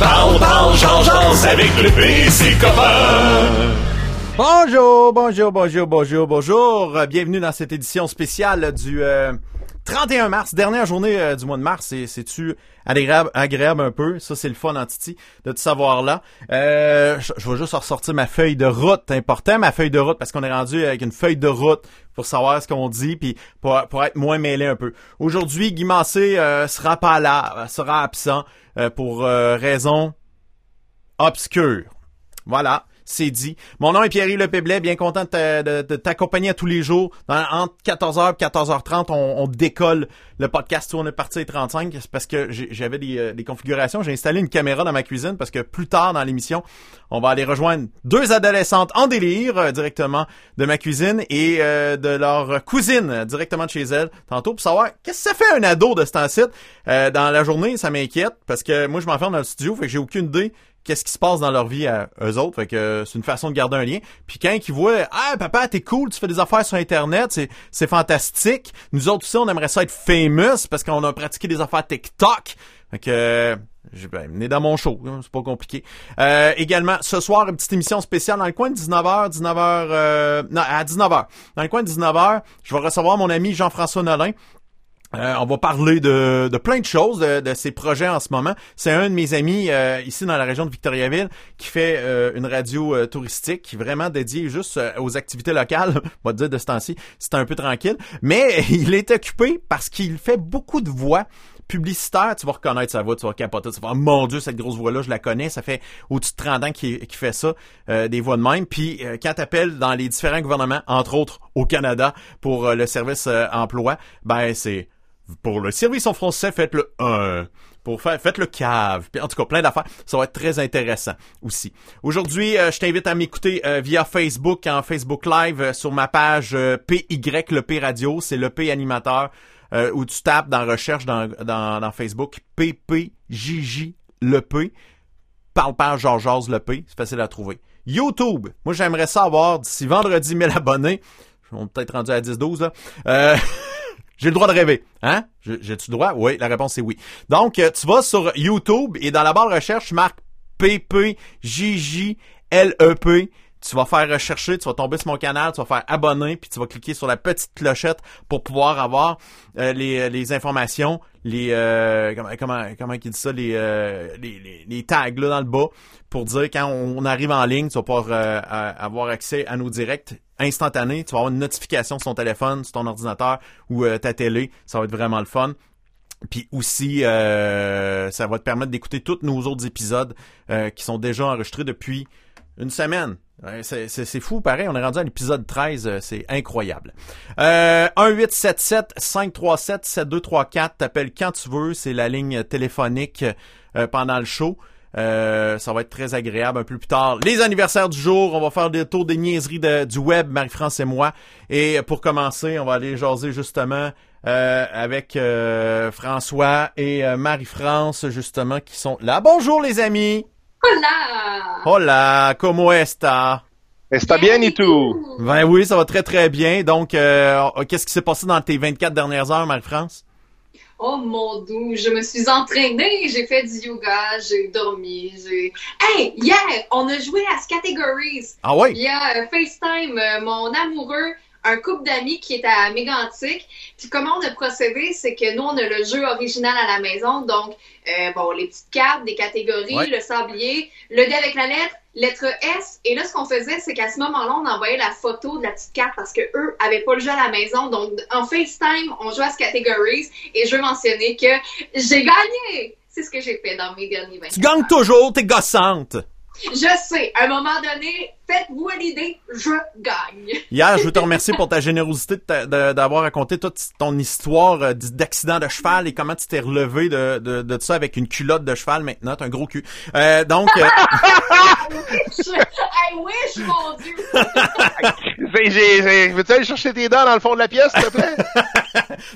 Parle, parle, Jean-Jean, avec le P, ses copains. Bonjour, bonjour, bonjour, bonjour, bonjour. Bienvenue dans cette édition spéciale du 31 mars, dernière journée du mois de mars. C'est-tu agréable un peu? Ça, c'est le fun en Titi de tout savoir là. Je vais juste ressortir ma feuille de route. Important, ma feuille de route, parce qu'on est rendu avec une feuille de route pour savoir ce qu'on dit, puis pour être moins mêlé un peu. Aujourd'hui, Guimancé sera pas là, sera absent pour raison obscure. Voilà. C'est dit. Mon nom est Pierre-Yves Le P Blais, bien content de t'accompagner à tous les jours. Entre 14h et 14h30, on décolle le podcast. On est parti à 35, c'est parce que j'avais des configurations. J'ai installé une caméra dans ma cuisine parce que plus tard dans l'émission, on va aller rejoindre deux adolescentes en délire directement de ma cuisine et de leur cousine directement de chez elles tantôt pour savoir qu'est-ce que ça fait un ado de ce temps-ci. Dans la journée, ça m'inquiète parce que moi, je m'enferme dans le studio, fait que j'ai aucune idée qu'est-ce qui se passe dans leur vie à eux autres. Fait que c'est une façon de garder un lien. Puis quand ils voient « Ah, papa, t'es cool, tu fais des affaires sur Internet, c'est fantastique. » Nous autres, aussi, on aimerait ça être famous parce qu'on a pratiqué des affaires TikTok. Fait que je vais mener dans mon show, hein, c'est pas compliqué. Également, ce soir, une petite émission spéciale dans le coin de 19h. Dans le coin de 19h, je vais recevoir mon ami Jean-François Nolin. On va parler de plein de choses, de ses projets en ce moment. C'est un de mes amis ici dans la région de Victoriaville qui fait une radio touristique qui est vraiment dédiée juste aux activités locales. On va te dire de ce temps-ci, c'est un peu tranquille. Mais il est occupé parce qu'il fait beaucoup de voix publicitaires. Tu vas reconnaître sa voix, tu vas capoter, tu vas dire « Mon Dieu, cette grosse voix-là, je la connais. Ça fait au-dessus de 30 ans qu'il fait ça, des voix de même. » Puis quand t'appelles dans les différents gouvernements, entre autres au Canada, pour le service emploi, ben c'est... Pour le service en français, faites le 1. Pour faire, faites le cave. Puis en tout cas, plein d'affaires. Ça va être très intéressant aussi. Aujourd'hui, je t'invite à m'écouter via Facebook, en Facebook Live, sur ma page PY, le P Radio. C'est le P animateur, où tu tapes dans recherche dans Facebook, PPJJ, le P. Parle pas, Georges le P. C'est facile à trouver. YouTube. Moi, j'aimerais ça avoir d'ici vendredi 1000 abonnés. On est peut-être rendu à 10-12, là. J'ai le droit de rêver, hein? J'ai-tu le droit? Oui, la réponse est oui. Donc, tu vas sur YouTube et dans la barre recherche, tu marques PPJJLEP. Tu vas faire rechercher, tu vas tomber sur mon canal, tu vas faire abonner, puis tu vas cliquer sur la petite clochette pour pouvoir avoir les informations, les comment ils disent ça, les tags là dans le bas pour dire quand on arrive en ligne, tu vas pouvoir avoir accès à nos directs instantanés. Tu vas avoir une notification sur ton téléphone, sur ton ordinateur ou ta télé. Ça va être vraiment le fun. Puis aussi, ça va te permettre d'écouter tous nos autres épisodes qui sont déjà enregistrés depuis une semaine. Ouais, c'est fou, pareil, on est rendu à l'épisode 13, c'est incroyable. 1-877-537-7234, t'appelles quand tu veux, c'est la ligne téléphonique pendant le show. Ça va être très agréable un peu plus tard. Les anniversaires du jour, on va faire des tours des niaiseries du web, Marie-France et moi. Et pour commencer, on va aller jaser justement avec François et Marie-France, justement, qui sont là. Bonjour les amis! Hola! Hola, ¿cómo está? Está bien y tú? Ben oui, ça va très très bien. Donc, qu'est-ce qui s'est passé dans tes 24 dernières heures, Marie-France? Oh mon Dieu, je me suis entraînée, j'ai fait du yoga, j'ai dormi, Hey, hier, on a joué à Scategories. Ah oui? Il y a FaceTime, mon amoureux, un couple d'amis qui est à Mégantic. Puis comment on a procédé, c'est que nous, on a le jeu original à la maison, donc bon, les petites cartes, des catégories, ouais, le sablier, le dé avec la lettre S. Et là, ce qu'on faisait, c'est qu'à ce moment-là, on envoyait la photo de la petite carte parce que eux avaient pas le jeu à la maison. Donc, en FaceTime, on jouait à ce catégories et je veux mentionner que j'ai gagné! C'est ce que j'ai fait dans mes derniers 20 ans. Tu gagnes toujours, t'es gossante! Je sais, à un moment donné, faites-vous à l'idée, je gagne. Hier, je veux te remercier pour ta générosité d'avoir raconté toute ton histoire d'accident de cheval et comment tu t'es relevé de ça avec une culotte de cheval maintenant, t'as un gros cul. I wish, mon Dieu! Veux-tu aller chercher tes dents dans le fond de la pièce, s'il te plaît?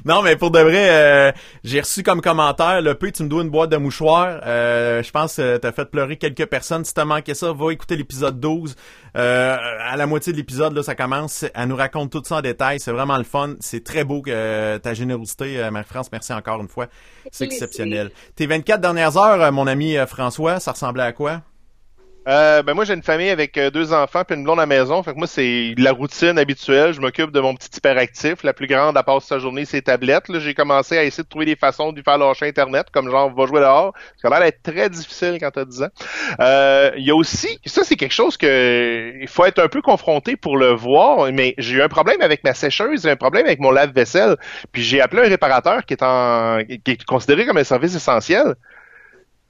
Non, mais pour de vrai, j'ai reçu comme commentaire, le P, tu me dois une boîte de mouchoirs. Je pense que t'as fait pleurer quelques personnes. Si t'as manqué ça, va écouter l'épisode 12. À la moitié de l'épisode, là, ça commence. Elle nous raconte tout ça en détail. C'est vraiment le fun. C'est très beau que ta générosité, Marie-France. Merci encore une fois. C'est exceptionnel. Tes 24 dernières heures, mon ami François, ça ressemblait à quoi? Ben moi j'ai une famille avec deux enfants puis une blonde à la maison, fait que moi c'est la routine habituelle, je m'occupe de mon petit hyperactif, la plus grande elle passe sa journée ses tablettes, là j'ai commencé à essayer de trouver des façons de lui faire lâcher internet, comme genre va jouer dehors, ça a l'air d'être très difficile quand t'as 10 ans. Il y a aussi, ça c'est quelque chose que il faut être un peu confronté pour le voir, mais j'ai eu un problème avec ma sécheuse, j'ai eu un problème avec mon lave-vaisselle, puis j'ai appelé un réparateur qui est considéré comme un service essentiel.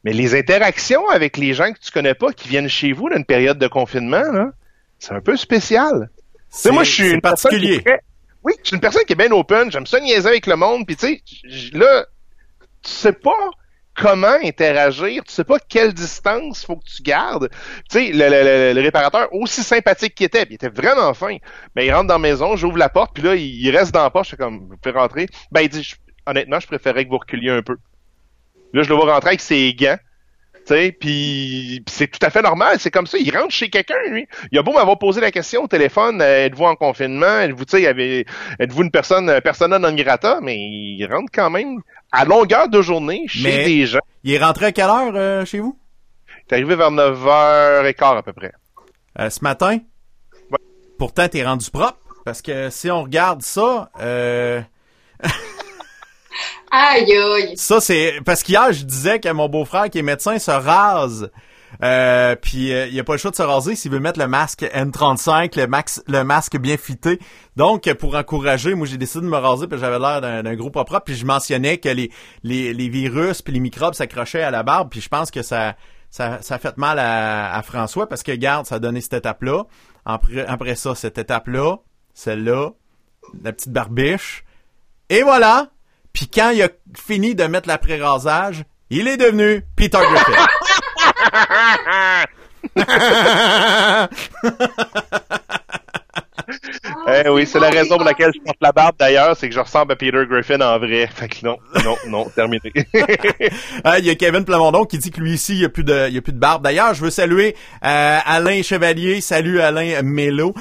Mais les interactions avec les gens que tu connais pas, qui viennent chez vous d'une période de confinement, là, c'est un peu spécial. C'est, moi, je suis une particulier. Oui, je suis une personne qui est bien open. J'aime ça niaiser avec le monde. Puis tu sais, là, tu sais pas comment interagir. Tu sais pas quelle distance faut que tu gardes. Tu sais, le réparateur, aussi sympathique qu'il était, il était vraiment fin. Mais il rentre dans la maison, j'ouvre la porte, puis là, il reste dans la porte. Je suis comme, vous pouvez rentrer. Ben, il dit, honnêtement, je préférais que vous reculiez un peu. Là, je le vois rentrer avec ses gants, tu sais, puis c'est tout à fait normal, c'est comme ça, il rentre chez quelqu'un, lui. Il a beau m'avoir posé la question au téléphone, êtes-vous en confinement, êtes-vous, tu sais, êtes-vous une persona non grata, mais il rentre quand même à longueur de journée chez des gens. Il est rentré à quelle heure chez vous? Il est arrivé vers 9h15 à peu près. Ce matin? Ouais. Pourtant, t'es rendu propre, parce que si on regarde ça... Aïe, aïe. Ça, c'est... Parce qu'hier, je disais que mon beau-frère qui est médecin se rase. Puis, il a pas le choix de se raser s'il veut mettre le masque N35, le masque bien fité. Donc, pour encourager, moi, j'ai décidé de me raser parce que j'avais l'air d'un gros pas propre. Puis, je mentionnais que les virus puis les microbes s'accrochaient à la barbe. Puis, je pense que ça a fait mal à François parce que, regarde, ça a donné cette étape-là. Après ça, cette étape-là, celle-là, la petite barbiche. Et voilà! Puis quand il a fini de mettre l'après-rasage, il est devenu Peter Griffin. Eh oui, c'est la raison pour laquelle je porte la barbe d'ailleurs, c'est que je ressemble à Peter Griffin en vrai. Fait que non, terminé. Il y a Kevin Plamondon qui dit que lui ici, il y a plus de barbe. D'ailleurs, je veux saluer Alain Chevalier, salut Alain Mello,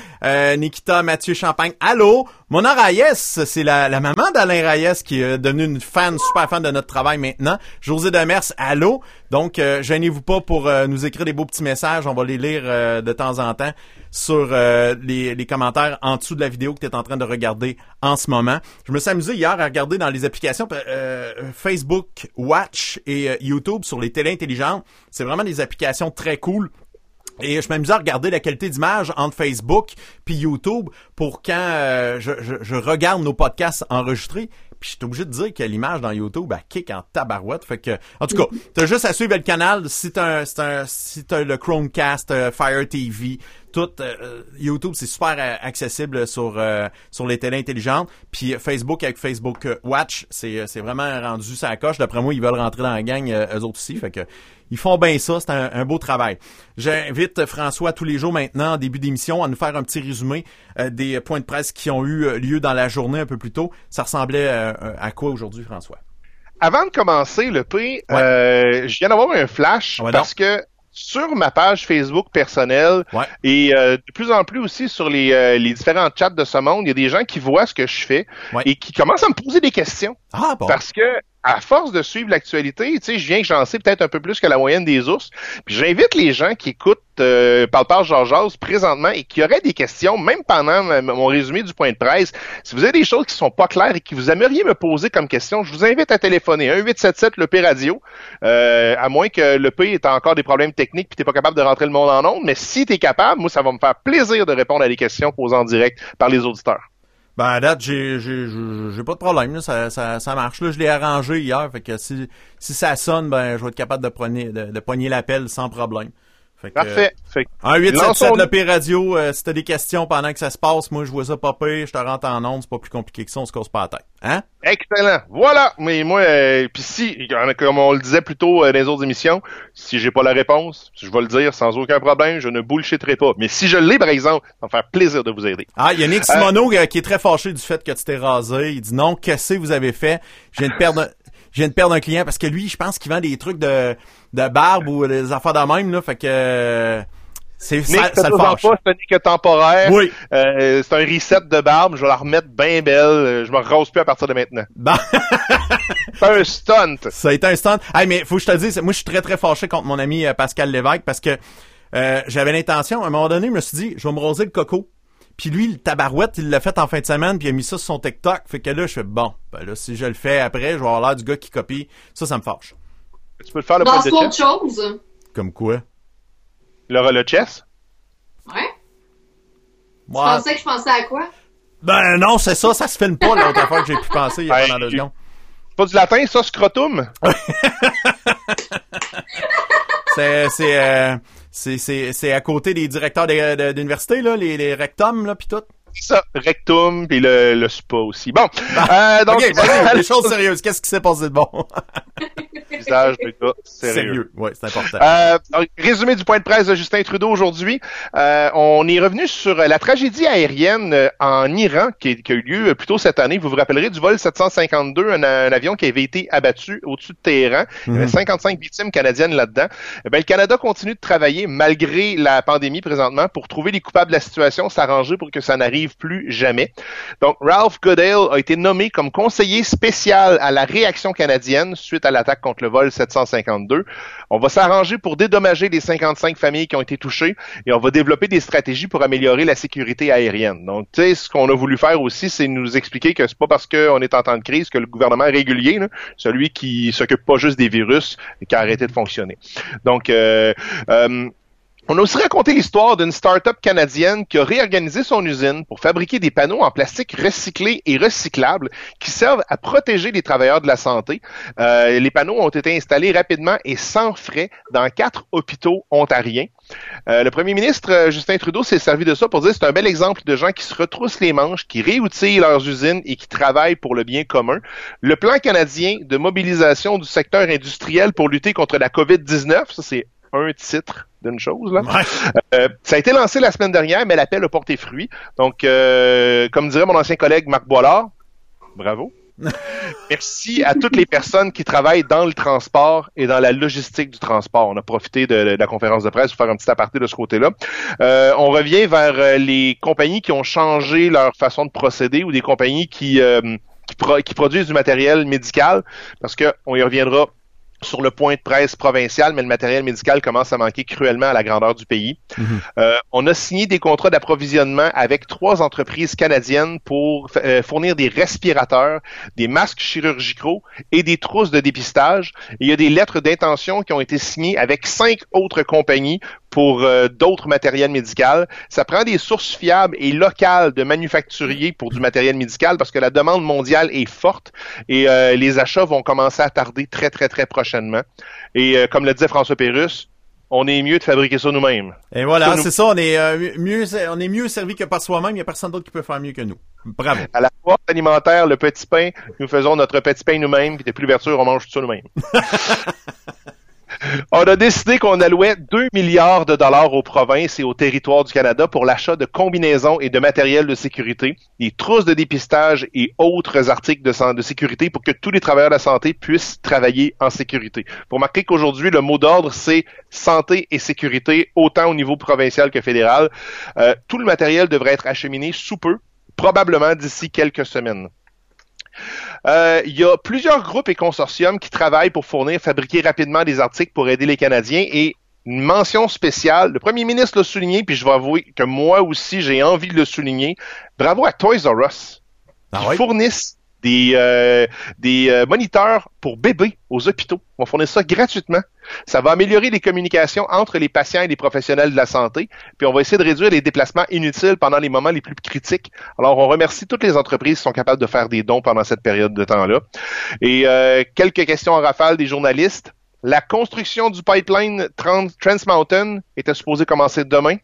Nikita Mathieu Champagne. Allô, Mona Reyes, c'est la maman d'Alain Reyes qui est devenue une fan, super fan de notre travail maintenant. José Demers, allô. Donc, gênez-vous pas pour nous écrire des beaux petits messages, on va les lire de temps en temps sur les commentaires en dessous de la vidéo que tu es en train de regarder en ce moment. Je me suis amusé hier à regarder dans les applications Facebook Watch et YouTube sur les télés intelligentes. C'est vraiment des applications très cool. Et je m'amusais à regarder la qualité d'image entre Facebook puis YouTube pour quand je regarde nos podcasts enregistrés. Puis je suis obligé de dire que l'image dans YouTube, elle kick en tabarouette. Fait que, en tout cas, t'as juste à suivre le canal. Si t'as le Chromecast, Fire TV, tout, YouTube, c'est super accessible sur les télés intelligentes. Puis Facebook avec Facebook Watch, c'est vraiment rendu ça à coche. D'après moi, ils veulent rentrer dans la gang, eux autres aussi. Fait que, ils font bien ça, c'est un beau travail. J'invite François tous les jours maintenant, en début d'émission, à nous faire un petit résumé des points de presse qui ont eu lieu dans la journée un peu plus tôt. Ça ressemblait à quoi aujourd'hui, François? Avant de commencer, le P, je viens d'avoir un flash parce que sur ma page Facebook personnelle et de plus en plus aussi sur les différents chats de ce monde, il y a des gens qui voient ce que je fais et qui commencent à me poser des questions. Ah, bon. Parce que à force de suivre l'actualité, tu sais, je viens que j'en sais peut-être un peu plus que la moyenne des ours. Puis j'invite les gens qui écoutent Parle Georges présentement et qui auraient des questions, même pendant mon résumé du point de presse. Si vous avez des choses qui sont pas claires et que vous aimeriez me poser comme question, je vous invite à téléphoner 1877 Le P Radio. À moins que Le P ait encore des problèmes techniques puis t'es pas capable de rentrer le monde en ondes. Mais si t'es capable, moi ça va me faire plaisir de répondre à des questions posées en direct par les auditeurs. Ben, à date, j'ai pas de problème, là. Ça marche, là. Je l'ai arrangé hier. Fait que si ça sonne, ben, je vais être capable de poigner l'appel sans problème. Fait que, parfait. 1877 Le P Radio, si t'as des questions pendant que ça se passe, moi, je vois ça popper, je te rentre en ondes, c'est pas plus compliqué que ça, on se casse pas la tête. Hein? Excellent. Voilà. Mais moi, pis si, comme on le disait plus tôt dans les autres émissions, si j'ai pas la réponse, je vais le dire sans aucun problème, je ne bullshitterai pas. Mais si je l'ai, par exemple, ça va me faire plaisir de vous aider. Ah, il y a Nick Simoneau qui est très fâché du fait que tu t'es rasé. Il dit non, qu'est-ce que vous avez fait? Je viens de perdre un client parce que lui, je pense qu'il vend des trucs de barbe ou des affaires de même, là. Fait que C'est ça, ça le fâche. Pas, ce n'est que temporaire. Oui. C'est un reset de barbe. Je vais la remettre bien belle. Je me rase plus à partir de maintenant. Bon. C'est un stunt. Ça a été un stunt. Hey, mais faut que je te dise, moi, je suis très, très fâché contre mon ami Pascal Lévesque parce que j'avais l'intention, à un moment donné, je me suis dit, je vais me raser le coco. Puis lui, le tabarouette, il l'a fait en fin de semaine, puis il a mis ça sur son TikTok. Fait que là, je fais, bon, ben là, si je le fais après, je vais avoir l'air du gars qui copie. Ça me fâche. Tu peux le faire le poil de chess? Autre chose. Comme quoi? Le chess? Ouais. Moi, tu pensais que je pensais à quoi? Ben non, c'est ça, ça se filme pas l'autre affaire que j'ai pu penser il y a pendant 2 secondes. C'est pas du latin, ça, scrotum? C'est à côté des directeurs d'université, là, les rectums, là, pis tout. Ça, rectum, pis le spa aussi. Bon, donc... Okay, les choses sérieuses, qu'est-ce qui s'est passé de bon? Visage de gars sérieux. Oui, c'est important. Résumé du point de presse de Justin Trudeau aujourd'hui. On est revenu sur la tragédie aérienne en Iran qui a eu lieu plus tôt cette année. Vous vous rappellerez du vol 752, un avion qui avait été abattu au-dessus de Téhéran. Il y avait 55 victimes canadiennes là-dedans. Eh bien, le Canada continue de travailler malgré la pandémie présentement pour trouver les coupables de la situation, s'arranger pour que ça n'arrive plus jamais. Donc, Ralph Goodale a été nommé comme conseiller spécial à la réaction canadienne suite à l'attaque contre le vol 752. On va s'arranger pour dédommager les 55 familles qui ont été touchées et on va développer des stratégies pour améliorer la sécurité aérienne. Donc, tu sais, ce qu'on a voulu faire aussi, c'est nous expliquer que c'est pas parce qu'on est en temps de crise que le gouvernement régulier, là, celui qui s'occupe pas juste des virus, qui a arrêté de fonctionner. Donc, on a aussi raconté l'histoire d'une start-up canadienne qui a réorganisé son usine pour fabriquer des panneaux en plastique recyclés et recyclables qui servent à protéger les travailleurs de la santé. Les panneaux ont été installés rapidement et sans frais dans 4 hôpitaux ontariens. Le premier ministre Justin Trudeau s'est servi de ça pour dire que c'est un bel exemple de gens qui se retroussent les manches, qui réoutillent leurs usines et qui travaillent pour le bien commun. Le plan canadien de mobilisation du secteur industriel pour lutter contre la COVID-19, ça c'est un titre d'une chose, là. Ouais. Ça a été lancé la semaine dernière, mais l'appel a porté fruit. Donc, comme dirait mon ancien collègue Marc Boilard, bravo. Merci à toutes les personnes qui travaillent dans le transport et dans la logistique du transport. On a profité de la conférence de presse pour faire un petit aparté de ce côté-là. On revient vers les compagnies qui ont changé leur façon de procéder ou des compagnies qui produisent du matériel médical, parce qu'on y reviendra sur le point de presse provincial, mais le matériel médical commence à manquer cruellement à la grandeur du pays. On a signé des contrats d'approvisionnement avec 3 entreprises canadiennes pour fournir des respirateurs, des masques chirurgicaux et des trousses de dépistage. Et il y a des lettres d'intention qui ont été signées avec 5 autres compagnies pour d'autres matériels médicaux. Ça prend des sources fiables et locales de manufacturiers pour du matériel médical parce que la demande mondiale est forte et les achats vont commencer à tarder très, très, très prochainement. Et comme le disait François Pérusse, on est mieux de fabriquer ça nous-mêmes. Et voilà, c'est ça, on est mieux servi que par soi-même, il n'y a personne d'autre qui peut faire mieux que nous. Bravo. À la fois alimentaire, le petit pain, nous faisons notre petit pain nous-mêmes, puis depuis l'ouverture, on mange tout ça nous-mêmes. On a décidé qu'on allouait 2 milliards $ aux provinces et aux territoires du Canada pour l'achat de combinaisons et de matériel de sécurité, des trousses de dépistage et autres articles de sécurité pour que tous les travailleurs de la santé puissent travailler en sécurité. Vous remarquez qu'aujourd'hui, le mot d'ordre, c'est santé et sécurité, autant au niveau provincial que fédéral. Tout le matériel devrait être acheminé sous peu, probablement d'ici quelques semaines. Il y a plusieurs groupes et consortiums qui travaillent pour fabriquer rapidement des articles pour aider les Canadiens et une mention spéciale. Le premier ministre l'a souligné, puis je vais avouer que moi aussi, j'ai envie de le souligner. Bravo à Toys R Us qui fournissent des moniteurs pour bébés aux hôpitaux. On fournit ça gratuitement. Ça va améliorer les communications entre les patients et les professionnels de la santé, puis on va essayer de réduire les déplacements inutiles pendant les moments les plus critiques. Alors, on remercie toutes les entreprises qui sont capables de faire des dons pendant cette période de temps-là. Et quelques questions en rafale des journalistes. La construction du pipeline Trans Mountain était supposée commencer demain.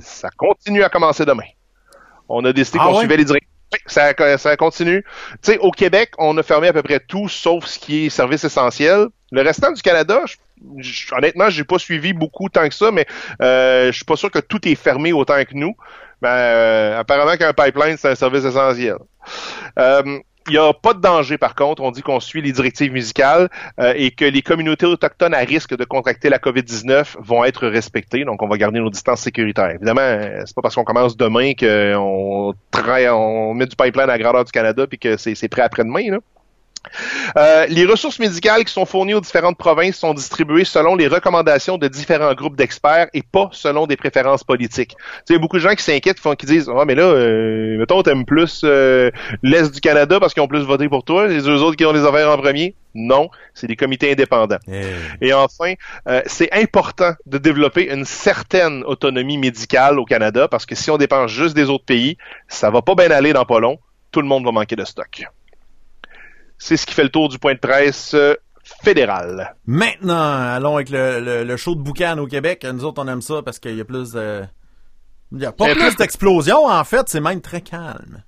Ça continue à commencer demain. On a décidé qu'on suivait les directives. Ça continue. Tu sais, au Québec, on a fermé à peu près tout, sauf ce qui est service essentiel. Le restant du Canada, honnêtement, j'ai pas suivi beaucoup tant que ça, mais je suis pas sûr que tout est fermé autant que nous. Ben, apparemment qu'un pipeline, c'est un service essentiel. Il n'y a pas de danger, par contre. On dit qu'on suit les directives musicales et que les communautés autochtones à risque de contracter la COVID-19 vont être respectées. Donc, on va garder nos distances sécuritaires. Évidemment, c'est pas parce qu'on commence demain qu'on met du pipeline à la grandeur du Canada puis que c'est prêt après-demain, là. Les ressources médicales qui sont fournies aux différentes provinces sont distribuées selon les recommandations de différents groupes d'experts et pas selon des préférences politiques. Il y a beaucoup de gens qui s'inquiètent, qui disent « Ah, mais là, mettons, t'aimes plus l'Est du Canada parce qu'ils ont plus voté pour toi, les deux autres qui ont les affaires en premier. » Non, c'est des comités indépendants. Et enfin, c'est important de développer une certaine autonomie médicale au Canada parce que si on dépend juste des autres pays, ça va pas bien aller dans pas long, tout le monde va manquer de stock. C'est ce qui fait le tour du point de presse fédéral. Maintenant, allons avec le show de boucan au Québec. Nous autres, on aime ça parce qu'il y a plus de... Il n'y a pas plus d'explosions, en fait. C'est même très calme.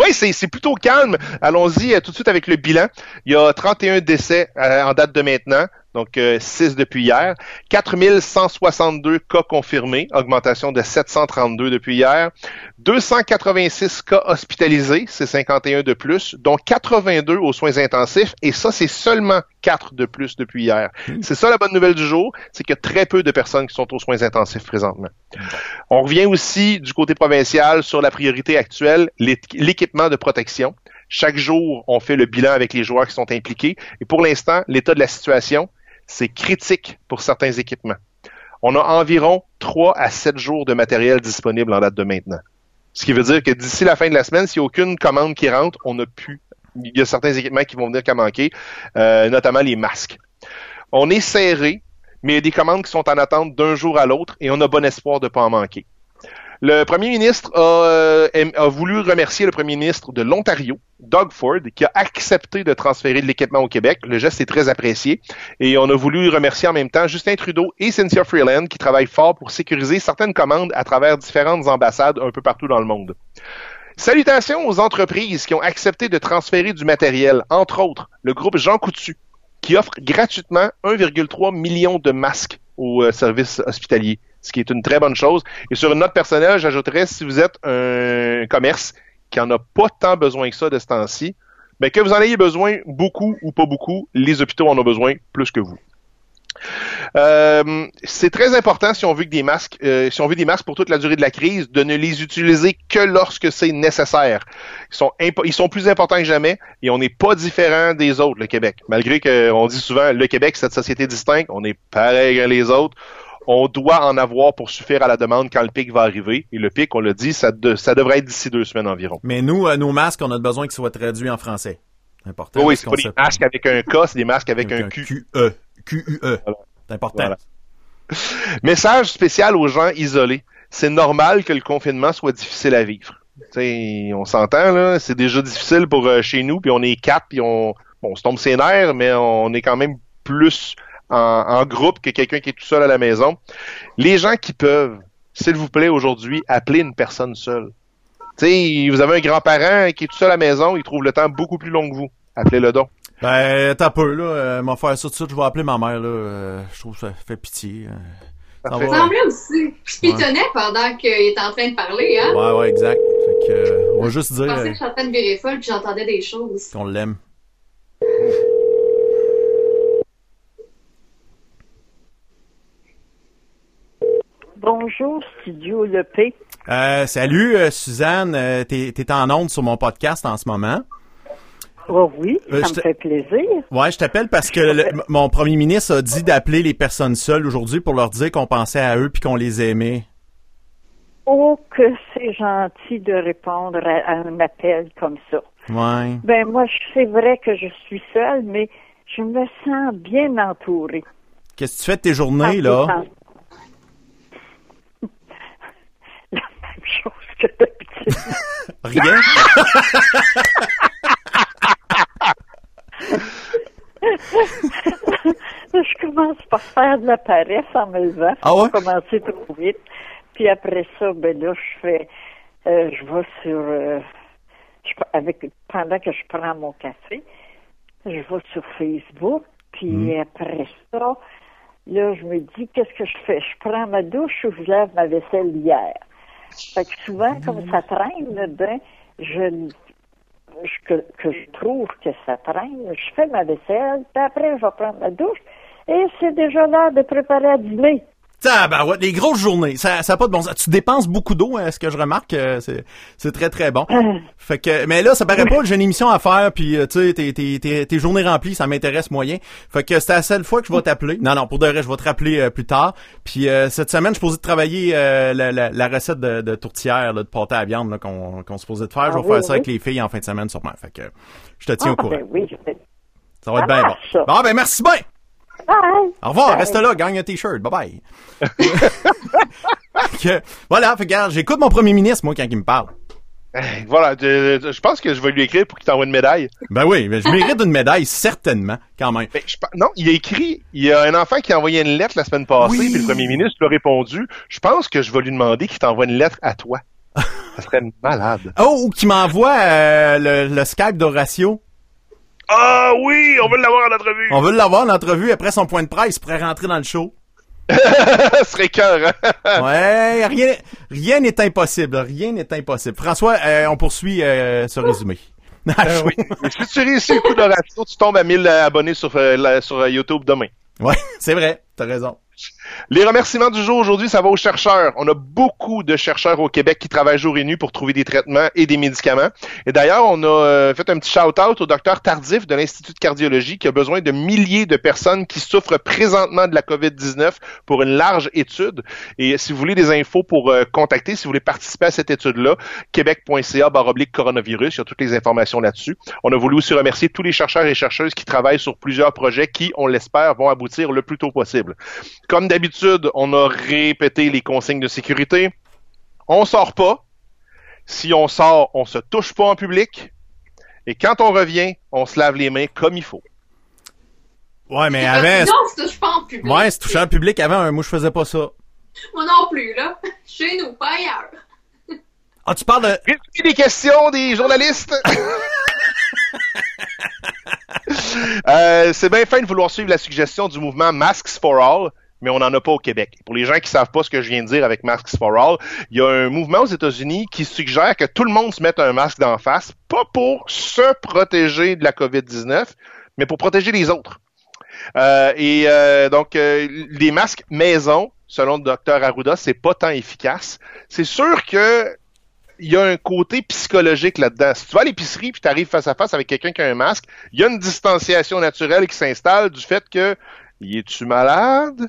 Oui, c'est plutôt calme. Allons-y tout de suite avec le bilan. Il y a 31 décès en date de maintenant. Donc, 6 depuis hier. 4162 cas confirmés, augmentation de 732 depuis hier. 286 cas hospitalisés, c'est 51 de plus, dont 82 aux soins intensifs, et ça, c'est seulement 4 de plus depuis hier. C'est ça la bonne nouvelle du jour, c'est qu'il y a très peu de personnes qui sont aux soins intensifs présentement. On revient aussi du côté provincial sur la priorité actuelle, l'équipement de protection. Chaque jour, on fait le bilan avec les joueurs qui sont impliqués, et pour l'instant, l'état de la situation, c'est critique pour certains équipements. On a environ 3 à 7 jours de matériel disponible en date de maintenant. Ce qui veut dire que d'ici la fin de la semaine, s'il n'y a aucune commande qui rentre, on n'a plus. Il y a certains équipements qui vont venir qu'à manquer, notamment les masques. On est serré, mais il y a des commandes qui sont en attente d'un jour à l'autre et on a bon espoir de ne pas en manquer. Le premier ministre a voulu remercier le premier ministre de l'Ontario, Doug Ford, qui a accepté de transférer de l'équipement au Québec. Le geste est très apprécié. Et on a voulu remercier en même temps Justin Trudeau et Cynthia Freeland, qui travaillent fort pour sécuriser certaines commandes à travers différentes ambassades un peu partout dans le monde. Salutations aux entreprises qui ont accepté de transférer du matériel, entre autres le groupe Jean Coutu, qui offre gratuitement 1,3 million de masques aux services hospitaliers. Ce qui est une très bonne chose. Et sur une note personnelle, j'ajouterais, si vous êtes un commerce qui n'en a pas tant besoin que ça de ce temps-ci, mais que vous en ayez besoin beaucoup ou pas beaucoup, les hôpitaux en ont besoin plus que vous. C'est très important, si on veut que des masques, pour toute la durée de la crise, de ne les utiliser que lorsque c'est nécessaire. Ils sont plus importants que jamais et on n'est pas différent des autres, le Québec. Malgré qu'on dit souvent, le Québec, cette société distincte, on est pareil que les autres. On doit en avoir pour suffire à la demande quand le pic va arriver. Et le pic, on l'a dit, ça devrait être d'ici 2 semaines environ. Mais nous, nos masques, on a besoin qu'ils soient traduits en français. Important. Oui, c'est pas des masques avec un K, c'est des masques avec un Q. QE. QUE. Voilà. C'est important. Voilà. Message spécial aux gens isolés. C'est normal que le confinement soit difficile à vivre. T'sais, on s'entend, là. C'est déjà difficile pour chez nous, puis on est 4, puis on se tombe ses nerfs, mais on est quand même plus... En groupe que quelqu'un qui est tout seul à la maison. Les gens qui peuvent, s'il vous plaît, aujourd'hui, appelez une personne seule. Tu sais, vous avez un grand-parent qui est tout seul à la maison, il trouve le temps beaucoup plus long que vous. Appelez-le donc. Ben, t'as peu, là. M'en faire ça tout de suite, je vais appeler ma mère, là. Je trouve que ça fait pitié. Ça me semblait aussi. Je pitonnais pendant qu'il était en train de parler, hein. Ouais, exact. Fait que, on va juste dire... Je pensais que j'étais en train de virer folle, puis j'entendais des choses. Qu'on l'aime. Bonjour, Studio Le P. Salut, Suzanne. T'es en onde sur mon podcast en ce moment. Oh oui, ça me fait plaisir. Ouais, je t'appelle parce que mon premier ministre a dit d'appeler les personnes seules aujourd'hui pour leur dire qu'on pensait à eux puis qu'on les aimait. Oh, que c'est gentil de répondre à un appel comme ça. Ouais. Ben moi, c'est vrai que je suis seule, mais je me sens bien entourée. Qu'est-ce que tu fais de tes journées, là? Chose que d'habitude. Rien? Je commence par faire de la paresse en me levant. Ah ouais? Je commençais trop vite. Puis après ça, ben là, je vais sur... pendant que je prends mon café, je vais sur Facebook. Puis après ça, là, je me dis, qu'est-ce que je fais? Je prends ma douche ou je lave ma vaisselle hier? Fait que souvent, comme ça traîne, ben, je que je trouve que ça traîne. Je fais ma vaisselle, puis après, je vais prendre ma douche, et c'est déjà l'heure de préparer à dîner. Ah, ben ouais, les grosses journées, ça a pas de bon sens. Tu dépenses beaucoup d'eau, hein, ce que je remarque, c'est très très bon. Fait que, mais là, ça paraît pas, j'ai une émission à faire, puis tu sais, tes journées remplies, ça m'intéresse moyen. Fait que c'est la seule fois que je vais t'appeler. Non, pour de vrai, je vais te rappeler plus tard. Puis cette semaine, je suis supposé travailler la recette de tourtière, là, de pâté à la viande là, qu'on se supposait de faire. Je vais faire ça avec les filles en fin de semaine sûrement. Fait que je te tiens au courant. Ben oui, ça va être bien bon. Bon, ben merci bien. Bye. Au revoir, bye. Reste là, gagne un t-shirt, bye bye. Voilà, regarde, j'écoute mon premier ministre, moi, quand il me parle. Voilà, je pense que je vais lui écrire pour qu'il t'envoie une médaille. Ben oui, mais je mérite une médaille, certainement, quand même. Ben, non, il a écrit, il y a un enfant qui a envoyé une lettre la semaine passée, oui. Puis le premier ministre lui a répondu, je pense que je vais lui demander qu'il t'envoie une lettre à toi. Ça serait malade. Oh, ou qu'il m'envoie le Skype d'Horacio. Ah oui, on veut l'avoir en entrevue. On veut l'avoir en entrevue. Après son point de presse, il pourrait rentrer dans le show. Ce serait cœur, hein? Ouais, rien n'est impossible. Rien n'est impossible. François, on poursuit ce résumé. Oui. Si tu réussis le coup d'Horacio, tu tombes à 1000 abonnés sur YouTube demain. Ouais, c'est vrai. T'as raison. Les remerciements du jour aujourd'hui, ça va aux chercheurs. On a beaucoup de chercheurs au Québec qui travaillent jour et nuit pour trouver des traitements et des médicaments. Et d'ailleurs, on a fait un petit shout-out au docteur Tardif de l'Institut de cardiologie qui a besoin de milliers de personnes qui souffrent présentement de la COVID-19 pour une large étude. Et si vous voulez des infos pour contacter, si vous voulez participer à cette étude-là, québec.ca/coronavirus, il y a toutes les informations là-dessus. On a voulu aussi remercier tous les chercheurs et chercheuses qui travaillent sur plusieurs projets qui, on l'espère, vont aboutir le plus tôt possible. Comme d'habitude, on a répété les consignes de sécurité. On sort pas. Si on sort, on se touche pas en public. Et quand on revient, on se lave les mains comme il faut. Ouais, mais avant... Non, on se touche pas en public. Ouais, se toucher en public avant, moi je faisais pas ça. Moi non plus, là. Chez nous, pas ailleurs. Ah, tu parles de... Résulter des questions des journalistes. C'est bien fin de vouloir suivre la suggestion du mouvement Masks for All, mais on n'en a pas au Québec. Pour les gens qui savent pas ce que je viens de dire avec Masks for All, il y a un mouvement aux États-Unis qui suggère que tout le monde se mette un masque d'en face, pas pour se protéger de la COVID-19, mais pour protéger les autres. Donc, les masques maison, selon le docteur Arruda, c'est pas tant efficace. C'est sûr que il y a un côté psychologique là-dedans. Si tu vas à l'épicerie puis tu arrives face à face avec quelqu'un qui a un masque, il y a une distanciation naturelle qui s'installe du fait que il est-tu malade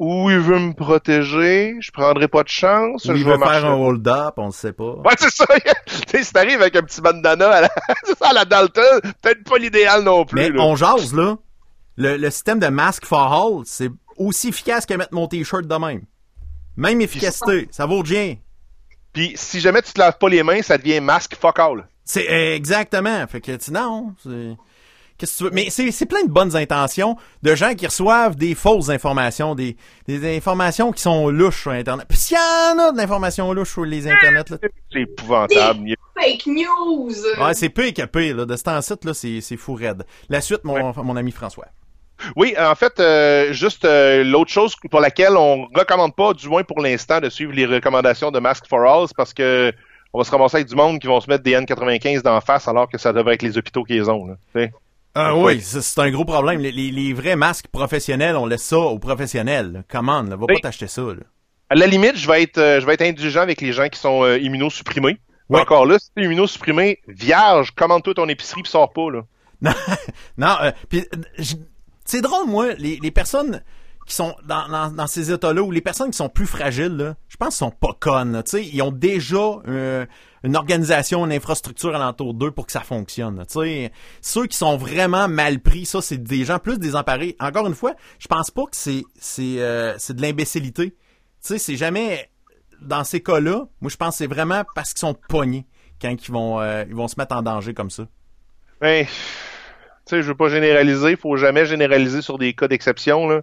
ou il veut me protéger, je prendrai pas de chance, il veut faire un hold-up, on ne sait pas. Ouais, c'est ça. Si t'arrives avec un petit bandana à la Dalton, peut-être pas l'idéal non plus. Mais là, on jase là. Le système de Masks for All, c'est aussi efficace que mettre mon t-shirt de même. Même efficacité, ça vaut rien. Puis, si jamais tu te laves pas les mains, ça devient masque fuck all. C'est exactement. Fait que, non, c'est... Qu'est-ce que tu veux? Mais c'est plein de bonnes intentions de gens qui reçoivent des fausses informations, des informations qui sont louches sur Internet. Puis, s'il y en a de l'information louche sur les Internet, là... C'est épouvantable. Des fake news! Ouais, c'est pire que pire, là. De ce temps-ci, là, c'est fou raide. La suite, mon ami François. Oui, en fait, l'autre chose pour laquelle on recommande pas, du moins pour l'instant, de suivre les recommandations de Masks for All, c'est parce que on va se ramasser avec du monde qui vont se mettre des N95 d'en face alors que ça devrait être les hôpitaux qui les ont. Là, oui, c'est un gros problème. Les vrais masques professionnels, on laisse ça aux professionnels. Commande, va pas t'acheter ça. Là. À la limite, je vais être indulgent avec les gens qui sont immunosupprimés. Oui. Encore là, si t'es immunosupprimé, vierge, commande-toi ton épicerie pis sors pas. Là. Non, c'est drôle, moi, les personnes qui sont dans ces états-là, ou les personnes qui sont plus fragiles, là, je pense qu'ils sont pas connes. Tu sais, ils ont déjà une organisation, une infrastructure alentour d'eux pour que ça fonctionne. Tu sais, ceux qui sont vraiment mal pris, ça, c'est des gens plus désemparés. Encore une fois, je pense pas que c'est de l'imbécillité. Tu sais, c'est jamais dans ces cas-là. Moi, je pense que c'est vraiment parce qu'ils sont pognés quand ils vont se mettre en danger comme ça. Oui. Tu sais, je veux pas généraliser, faut jamais généraliser sur des cas d'exception, là.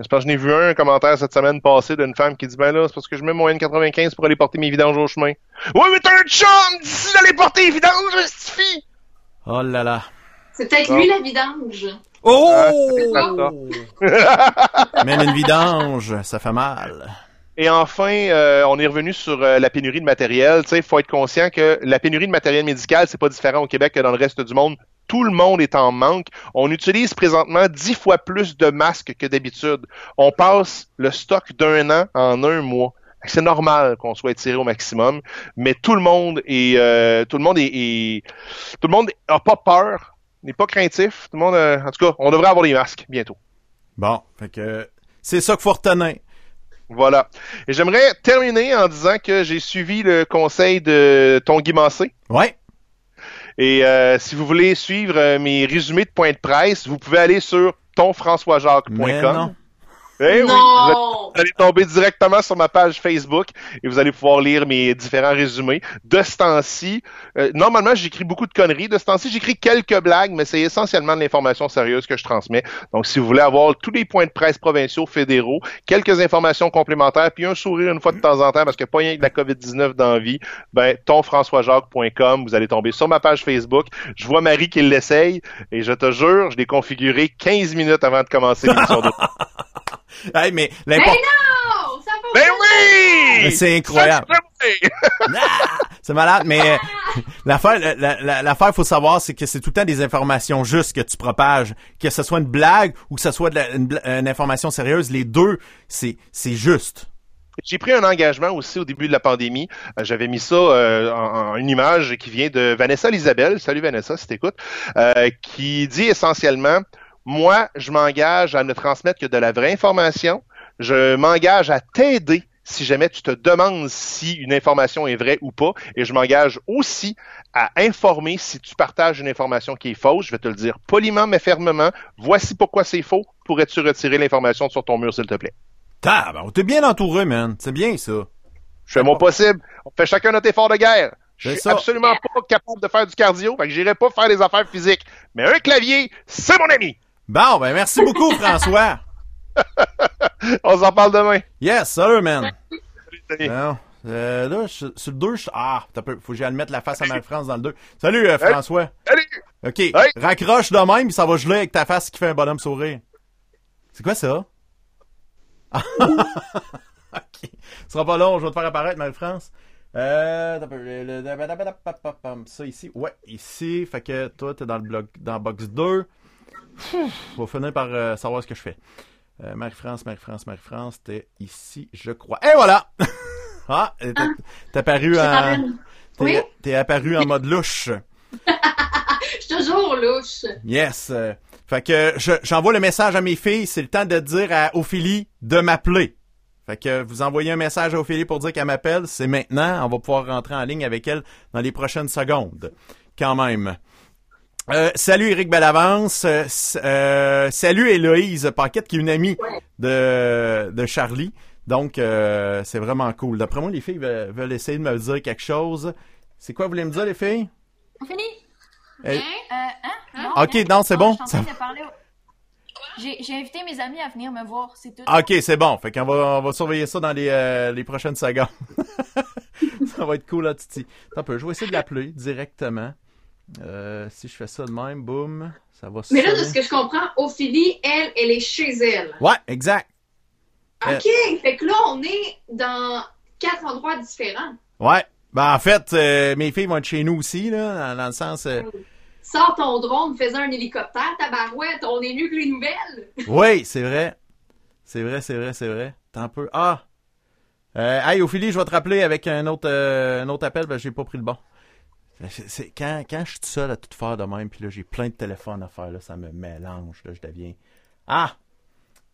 C'est parce que j'en ai vu un commentaire cette semaine passée d'une femme qui dit « Ben là, c'est parce que je mets mon N95 pour aller porter mes vidanges au chemin. » « Ouais, mais t'as un chum d'ici d'aller porter les vidanges, justifie! » Oh là là. C'est peut-être lui, la vidange. Oh! Même une vidange, ça fait mal. Et enfin, on est revenu sur la pénurie de matériel. Tu sais, faut être conscient que la pénurie de matériel médical, c'est pas différent au Québec que dans le reste du monde. Tout le monde est en manque. On utilise présentement 10 fois plus de masques que d'habitude. On passe le stock d'un an en un mois. C'est normal qu'on soit étiré au maximum, mais tout le monde a pas peur, n'est pas craintif. Tout le monde, en tout cas, on devrait avoir des masques bientôt. Bon, fait que c'est ça qu'il faut retenir. Voilà. Et j'aimerais terminer en disant que j'ai suivi le conseil de ton Guimancé. Ouais. Et si vous voulez suivre mes résumés de points de presse, vous pouvez aller sur tonfrançoisjacques.com. Eh oui, vous allez tomber directement sur ma page Facebook et vous allez pouvoir lire mes différents résumés. De ce temps-ci, normalement, j'écris beaucoup de conneries. De ce temps-ci, j'écris quelques blagues, mais c'est essentiellement de l'information sérieuse que je transmets. Donc, si vous voulez avoir tous les points de presse provinciaux, fédéraux, quelques informations complémentaires, puis un sourire une fois de temps en temps, parce que pas rien que de la COVID-19 dans la vie, ben, tonfrançoisjacques.com, vous allez tomber sur ma page Facebook. Je vois Marie qui l'essaye et je te jure, je l'ai configuré 15 minutes avant de commencer l'émission de... Hey, mais l'important... non! Ça va! Ben oui! C'est incroyable. Ah, c'est malade, mais l'affaire, faut savoir, c'est que c'est tout le temps des informations justes que tu propages. Que ce soit une blague ou que ce soit une information sérieuse, les deux, c'est juste. J'ai pris un engagement aussi au début de la pandémie. J'avais mis ça en une image qui vient de Vanessa L'Isabelle. Salut Vanessa, si t'écoutes. Qui dit essentiellement... Moi, je m'engage à ne transmettre que de la vraie information. Je m'engage à t'aider si jamais tu te demandes si une information est vraie ou pas. Et je m'engage aussi à informer si tu partages une information qui est fausse. Je vais te le dire poliment mais fermement. Voici pourquoi c'est faux. Pourrais-tu retirer l'information sur ton mur, s'il te plaît? Ben, on t'est bien entouré, man. C'est bien, ça. Je fais mon possible. On fait chacun notre effort de guerre. Je suis absolument pas capable de faire du cardio. Fait que j'irai pas faire des affaires physiques. Mais un clavier, c'est mon ami! Bon, ben merci beaucoup, François. On s'en parle demain. Yes, salut, man. Salut. Non, là, sur le 2, faut que j'aille mettre la face à Marie-France dans le 2. Salut, François. Salut. OK, raccroche de même, puis ça va geler avec ta face qui fait un bonhomme sourire. C'est quoi ça? OK. Ce sera pas long, je vais te faire apparaître, Marie-France. Ça ici. Ouais, ici. Fait que toi, t'es dans le bloc, dans box 2. On va finir par savoir ce que je fais. Marie-France, t'es ici, je crois. Et voilà! Ah, t'es apparu en... Oui? T'es apparu en mode louche. Je suis toujours louche. Yes. Fait que j'envoie le message à mes filles. C'est le temps de dire à Ophélie de m'appeler. Fait que vous envoyez un message à Ophélie pour dire qu'elle m'appelle. C'est maintenant. On va pouvoir rentrer en ligne avec elle dans les prochaines secondes. Quand même. Salut Éric Bellavance, salut Héloïse Paquette qui est une amie de Charlie, donc c'est vraiment cool. D'après moi les filles veulent essayer de me dire quelque chose. C'est quoi vous voulez me dire les filles? On finit? Ok, non c'est bon. J'ai invité mes amis à venir me voir, c'est tout. Ok, c'est bon, fait qu'on va surveiller ça dans les prochaines sagas. Ça va être cool là Titi. Attends un peu, je vais essayer de l'appeler directement. Si je fais ça de même, boum, ça va se... Mais là, de ce que je comprends, Ophélie, elle est chez elle. Ouais, exact. OK, fait que là, on est dans 4 endroits différents. Ouais, ben en fait, mes filles vont être chez nous aussi, là, dans le sens... Sors ton drone, fais un hélicoptère, tabarouette, on est mieux que les nouvelles. Oui, c'est vrai. C'est vrai. T'en peux... Ah! Hey, Ophélie, je vais te rappeler avec un autre appel, parce que j'ai pas pris le bon. C'est quand je suis tout seul à tout faire de même, puis là, j'ai plein de téléphones à faire, là, ça me mélange, là, je deviens... Ah!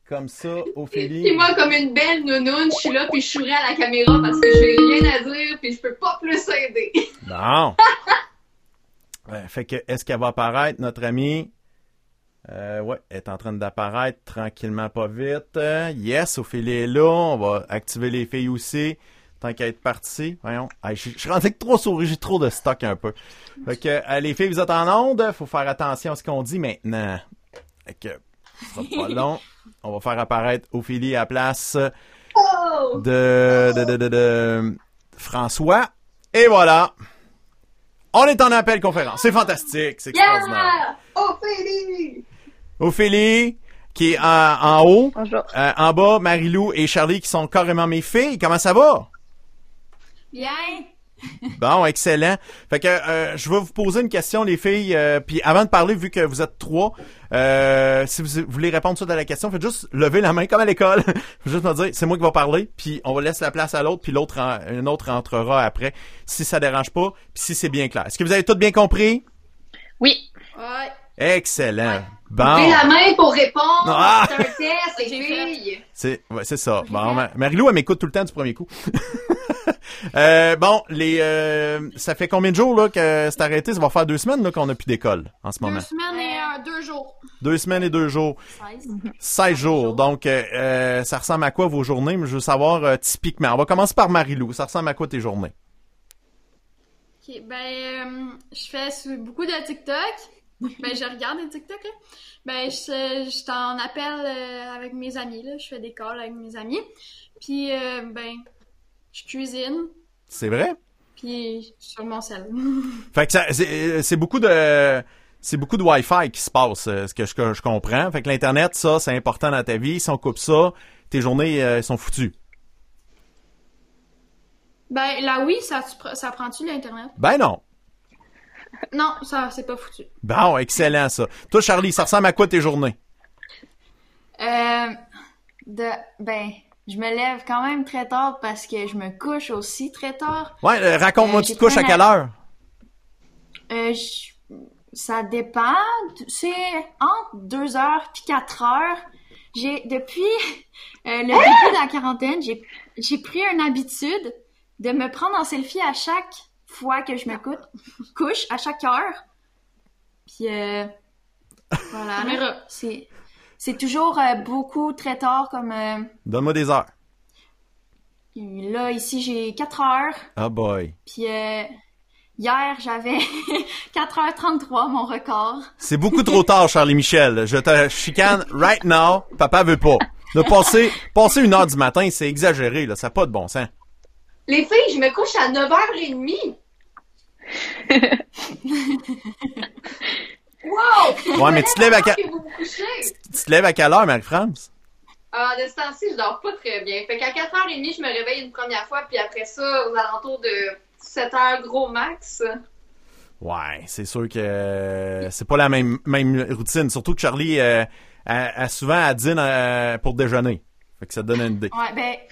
Comme ça, Ophélie... Et moi, comme une belle nounoune, je suis là, puis je souris à la caméra parce que j'ai rien à dire, puis je peux pas plus aider. Non! Fait que, est-ce qu'elle va apparaître, notre amie? Ouais, elle est en train d'apparaître, tranquillement, pas vite. Yes, Ophélie est là, on va activer les filles aussi. Tant qu'à être parti, voyons. Je suis rendu avec trop souris, j'ai trop de stock un peu. Fait que, les filles, vous êtes en onde, faut faire attention à ce qu'on dit maintenant. Fait que, ça sera pas long. On va faire apparaître Ophélie à la place de François. Et voilà. On est en appel conférence. C'est fantastique, c'est extraordinaire. Yeah! Ophélie! qui est en haut. Bonjour. En bas, Marie-Lou et Charlie qui sont carrément mes filles. Comment ça va? Bien. Bon, excellent. Fait que je vais vous poser une question, les filles. Puis avant de parler, vu que vous êtes trois, si vous voulez répondre tout à la question, faites juste lever la main comme à l'école. Juste me dire, c'est moi qui vais parler. Puis on va laisser la place à l'autre. Puis l'autre, un autre entrera après, si ça dérange pas. Puis si c'est bien clair. Est-ce que vous avez tout bien compris? Oui. Ouais. Excellent. Ouais. Bon. Levez la main pour répondre. Ah! C'est un test, les filles. C'est ça. Bon, Marie-Lou, elle m'écoute tout le temps du premier coup. Bon, ça fait combien de jours là que c'est arrêté? Ça va faire 2 semaines là qu'on n'a plus d'école en ce moment. 2 semaines et 2 jours. 2 semaines et 2 jours. 16 jours. Donc, ça ressemble à quoi vos journées? Je veux savoir typiquement. On va commencer par Marie-Lou. Ça ressemble à quoi tes journées? Ok, je fais beaucoup de TikTok. Je regarde les TikTok là. Je t'en appelle avec mes amis là. Je fais des calls avec mes amis. Puis je cuisine. C'est vrai? Puis sur mon sel. Fait que ça, c'est beaucoup de Wi-Fi qui se passe, ce que je comprends. Fait que l'internet, ça, c'est important dans ta vie. Si on coupe ça, tes journées sont foutues. Là oui, ça prend-tu l'internet? Non. Non, ça, c'est pas foutu. Bon, excellent ça. Toi, Charlie, ça ressemble à quoi tes journées? Je me lève quand même très tard parce que je me couche aussi très tard. Ouais, raconte-moi, tu te couches à quelle heure? Ça dépend. C'est entre 2 heures puis 4 heures. Depuis le début de la quarantaine, j'ai pris une habitude de me prendre en selfie à chaque fois que je me couche à chaque heure. Puis voilà, c'est toujours beaucoup très tard comme... Donne-moi des heures. Là, ici, j'ai 4 heures. Ah boy. Puis hier, j'avais 4h33, mon record. C'est beaucoup trop tard, Charlie Michel. Je te chicane right now. Papa veut pas. De passer 1 heure du matin, c'est exagéré, là. Ça n'a pas de bon sens. Les filles, je me couche à 9h30. Wow! Ouais, mais tu te lèves à quelle heure, Marie-France? De ce temps-ci, je dors pas très bien. Fait qu'à 4h30, je me réveille une première fois, puis après ça, aux alentours de 7h, gros max. Ouais, c'est sûr que c'est pas la même routine. Surtout que Charlie a souvent à dîner pour déjeuner. Fait que ça te donne une idée. Ouais,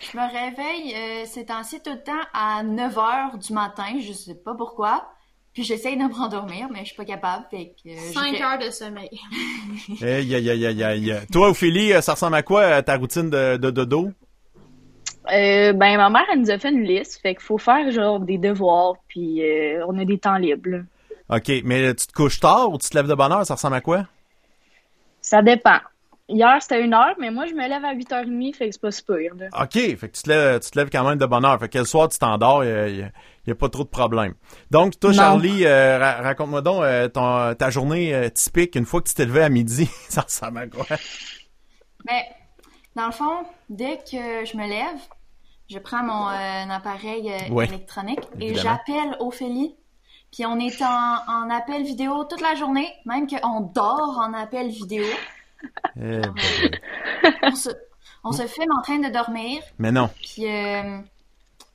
je me réveille ces temps-ci tout le temps à 9h du matin. Je sais pas pourquoi. Puis j'essaye de me rendormir, mais je suis pas capable. Fait que, 5 heures de sommeil. Toi, Ophélie, ça ressemble à quoi ta routine de dodo? Ma mère, elle nous a fait une liste. Fait qu'il faut faire genre des devoirs, puis on a des temps libres. Là. OK, mais tu te couches tard ou tu te lèves de bonne heure? Ça ressemble à quoi? Ça dépend. Hier, c'était 1 heure, mais moi, je me lève à 8h30, fait que c'est pas si pire. Là. OK, fait que tu te lèves quand même de bonne heure. Fait que le soir, tu t'endors, il n'y a pas trop de problème. Donc, toi, Charlie, raconte-moi donc ta journée typique, une fois que tu t'es levé à midi, ça ressemble à quoi? Dans le fond, dès que je me lève, je prends mon appareil électronique et j'appelle Ophélie. Puis on est en appel vidéo toute la journée, même qu'on dort en appel vidéo. On se filme en train de dormir. Mais non. Puis,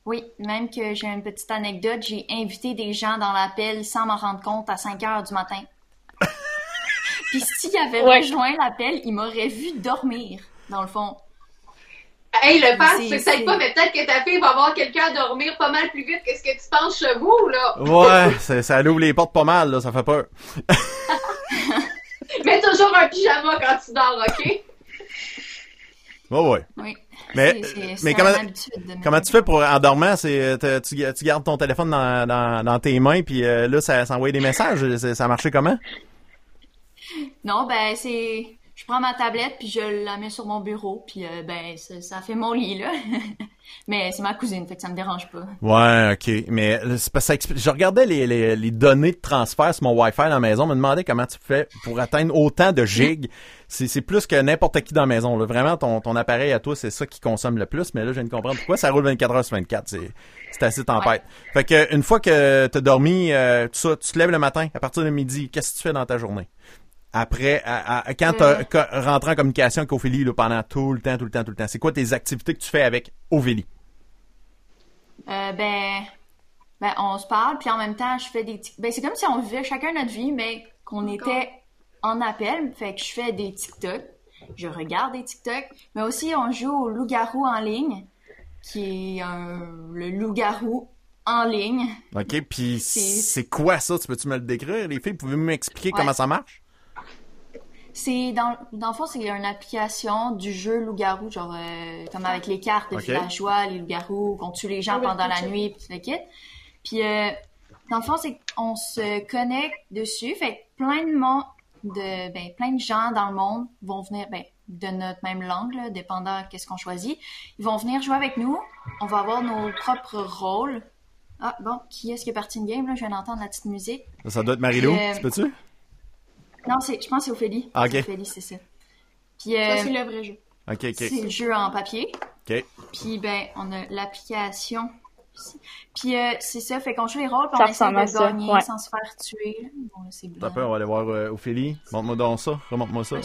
oui, même que j'ai une petite anecdote, j'ai invité des gens dans l'appel sans m'en rendre compte à 5 heures du matin. Puis s'il avait rejoint l'appel, il m'aurait vu dormir, dans le fond. Hey, le père, tu sais peut-être pas, mais peut-être que ta fille va voir quelqu'un dormir pas mal plus vite que ce que tu penses chez vous, là. Ouais, ça ouvre les portes pas mal, là, ça fait peur. Mets toujours un pyjama quand tu dors, OK? Oh, ouais. Oui. Mais comment tu fais pour en dormant? Tu gardes ton téléphone dans tes mains, puis là, ça s'envoie des messages. Ça a marché comment? Non, je prends ma tablette, puis je la mets sur mon bureau, puis ça fait mon lit, là. Mais c'est ma cousine, fait que ça me dérange pas. Ouais, OK. Mais c'est parce que je regardais les données de transfert sur mon Wi-Fi dans la maison, me demandais comment tu fais pour atteindre autant de gigs. C'est plus que n'importe qui dans la maison. Là. Vraiment, ton appareil à toi, c'est ça qui consomme le plus. Mais là, je viens de comprendre pourquoi ça roule 24h/24. C'est assez tempête. Ouais. Fait que une fois que t'as dormi, tu te lèves le matin, à partir de midi, qu'est-ce que tu fais dans ta journée? après, quand tu as rentré en communication avec Ophélie là, pendant tout le temps, c'est quoi tes activités que tu fais avec Ophélie? On se parle, puis en même temps, je fais des... c'est comme si on vivait chacun notre vie, mais qu'on était en appel, fait que je fais des TikTok, je regarde des TikTok, mais aussi on joue au loup-garou en ligne, qui est le loup-garou en ligne. OK, puis c'est quoi ça? Tu peux-tu me le décrire, les filles? Pouvez-vous m'expliquer comment ça marche? C'est dans le fond, c'est une application du jeu loup-garou, genre comme avec les cartes de la joie, les loups-garous, qu'on tue les gens pendant la nuit, puis tout le kit. Puis, dans le fond, c'est qu'on se connecte dessus. Fait que plein de gens dans le monde vont venir, de notre même langue, là, dépendant de qu'est-ce qu'on choisit. Ils vont venir jouer avec nous. On va avoir nos propres rôles. Ah, bon, qui est-ce qui est parti de game, là? Je viens d'entendre la petite musique. Ça doit être Marie-Lou, tu peux-tu? Non, je pense que c'est Ophélie. Ah, OK. C'est Ophélie, c'est ça. Puis, ça, c'est le vrai jeu. OK, OK. C'est le jeu en papier. OK. Puis, on a l'application... Puis c'est ça, fait qu'on joue les rôles, puis on essaie de gagner sans se faire tuer. Bon, là, c'est bien. On va aller voir Ophélie. Montre-moi donc ça, remonte-moi ça. Ouais.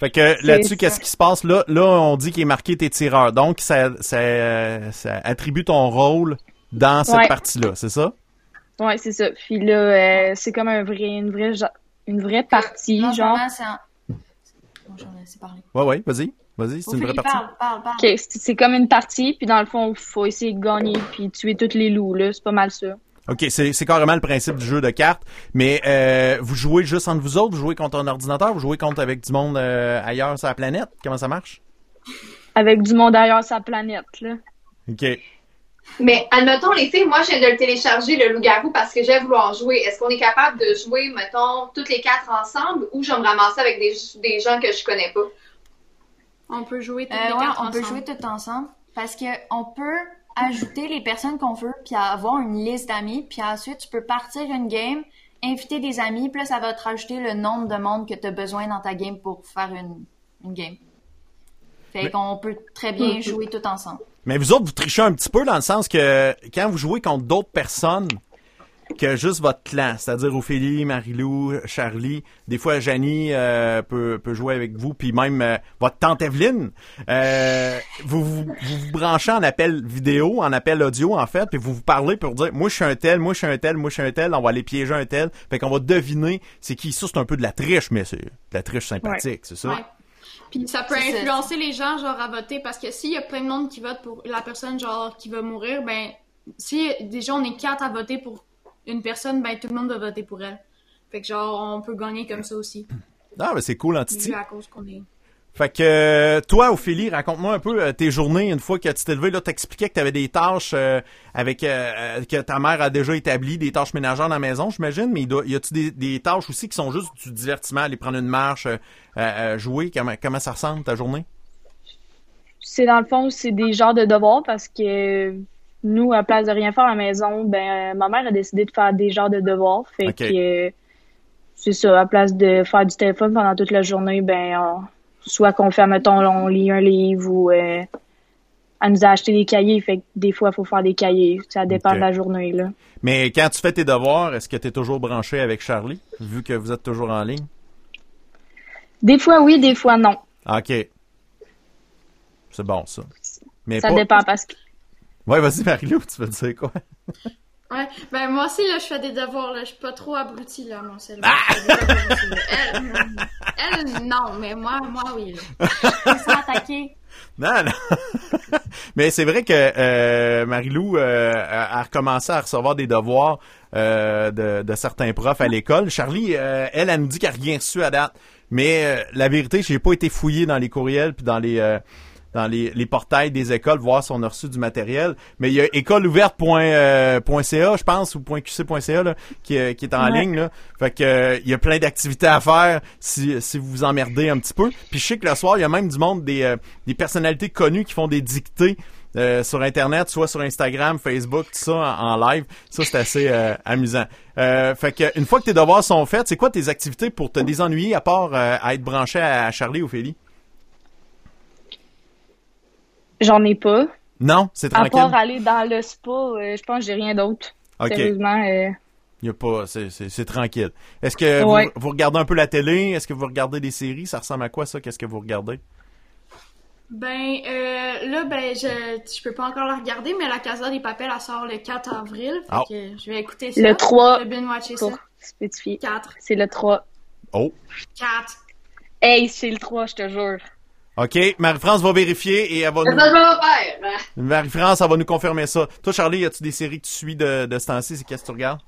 Fait que là-dessus, qu'est-ce qui se passe? Là, on dit qu'il est marqué tes tireurs. Donc, ça attribue ton rôle dans cette partie-là, c'est ça? Ouais, c'est ça. Puis là, c'est comme une vraie partie, non, genre. Bon, j'en ai assez parlé. Ouais, vas-y, c'est une vraie partie. Parle. Okay, c'est comme une partie, puis dans le fond, il faut essayer de gagner, puis tuer tous les loups, là, c'est pas mal ça. OK, c'est carrément le principe du jeu de cartes, mais vous jouez juste entre vous autres, vous jouez contre un ordinateur, vous jouez contre avec du monde ailleurs sur la planète, comment ça marche? Avec du monde ailleurs sur la planète, là. OK. Mais admettons, les filles, moi, je viens de le télécharger, le loup-garou, parce que j'ai voulu en jouer. Est-ce qu'on est capable de jouer, mettons, toutes les quatre ensemble, ou je vais me ramasser avec des gens que je connais pas? On peut jouer toutes les quatre ensemble. On peut jouer toutes ensemble, parce qu'on peut ajouter les personnes qu'on veut, puis avoir une liste d'amis, puis ensuite, tu peux partir une game, inviter des amis, puis là, ça va te rajouter le nombre de monde que tu as besoin dans ta game pour faire une game. Fait qu'on peut très bien jouer tout ensemble. Mais vous autres, vous trichez un petit peu dans le sens que quand vous jouez contre d'autres personnes que juste votre clan, c'est-à-dire Ophélie, Marie-Lou, Charlie, des fois Janie peut jouer avec vous, puis même votre tante Evelyne, vous branchez en appel vidéo, en appel audio en fait, puis vous parlez pour dire « Moi je suis un tel, moi je suis un tel, moi je suis un tel, on va aller piéger un tel », fait qu'on va deviner c'est qui. Ça c'est un peu de la triche, mais c'est de la triche sympathique, c'est ça? Ouais. Puis ça peut influencer les gens, genre, à voter, parce que s'il y a plein de monde qui vote pour la personne, genre, qui va mourir, si déjà on est quatre à voter pour une personne, tout le monde va voter pour elle. Fait que, genre, on peut gagner comme ça aussi. Ah, c'est cool, Antiti. À cause qu'on est... Fait que, toi, Ophélie, raconte-moi un peu tes journées. Une fois que tu t'es levée, là, t'expliquais que t'avais des tâches que ta mère a déjà établies, des tâches ménagères dans la maison, j'imagine, mais y a-tu des tâches aussi qui sont juste du divertissement, aller prendre une marche, jouer? Comment ça ressemble, ta journée? C'est dans le fond, c'est des genres de devoirs parce que nous, à place de rien faire à la maison, ma mère a décidé de faire des genres de devoirs. Fait que, c'est ça, à place de faire du téléphone pendant toute la journée, soit qu'on fait, mettons, on lit un livre ou elle nous a acheté des cahiers. Fait que des fois, il faut faire des cahiers. Ça dépend de la journée, là. Mais quand tu fais tes devoirs, est-ce que tu es toujours branché avec Charlie, vu que vous êtes toujours en ligne? Des fois, oui, des fois, non. OK. C'est bon, ça. Mais ça dépend parce que... Ouais, vas-y, Marie-Lou, tu veux dire quoi? Ouais, moi aussi, là, je fais des devoirs, là. Je suis pas trop abrutie, là, mon cellulaire. Elle, non, mais moi, oui. Là. Je me sens attaquée. Non. Mais c'est vrai que Marie-Lou a recommencé à recevoir des devoirs de certains profs à l'école. Charlie, elle nous dit qu'elle n'a rien reçu à date. Mais la vérité, j'ai pas été fouillé dans les courriels puis dans les portails des écoles, voir si on a reçu du matériel. Mais il y a écoleouverte.ca, je pense, ou .qc.ca, là, qui est en ligne, là. Fait que, il y a plein d'activités à faire si vous vous emmerdez un petit peu. Puis je sais que le soir, il y a même du monde, des personnalités connues qui font des dictées sur Internet, soit sur Instagram, Facebook, tout ça, en live. Ça, c'est assez amusant. Fait que, une fois que tes devoirs sont faits, c'est quoi tes activités pour te désennuyer, à part à être branché à Charlie ou Ophélie? J'en ai pas. Non, c'est tranquille. À part aller dans le spa, je pense que j'ai rien d'autre. Okay. Sérieusement. Il y a pas, c'est tranquille. Est-ce que vous regardez un peu la télé? Est-ce que vous regardez des séries? Ça ressemble à quoi, ça? Qu'est-ce que vous regardez? Ben, là, ben, je peux pas encore la regarder, mais la Casa de Papel, elle sort le 4 avril. Fait que je vais écouter ça. Le 3. Je vais bien watcher ça. Spécifier. 4. C'est le 3. Oh. 4. Hey, c'est le 3, je te jure. OK, Marie-France va vérifier et elle va nous... Marie-France, elle va nous confirmer ça. Toi, Charlie, y a-tu des séries que tu suis de ce temps-ci? C'est qu'est-ce que tu regardes?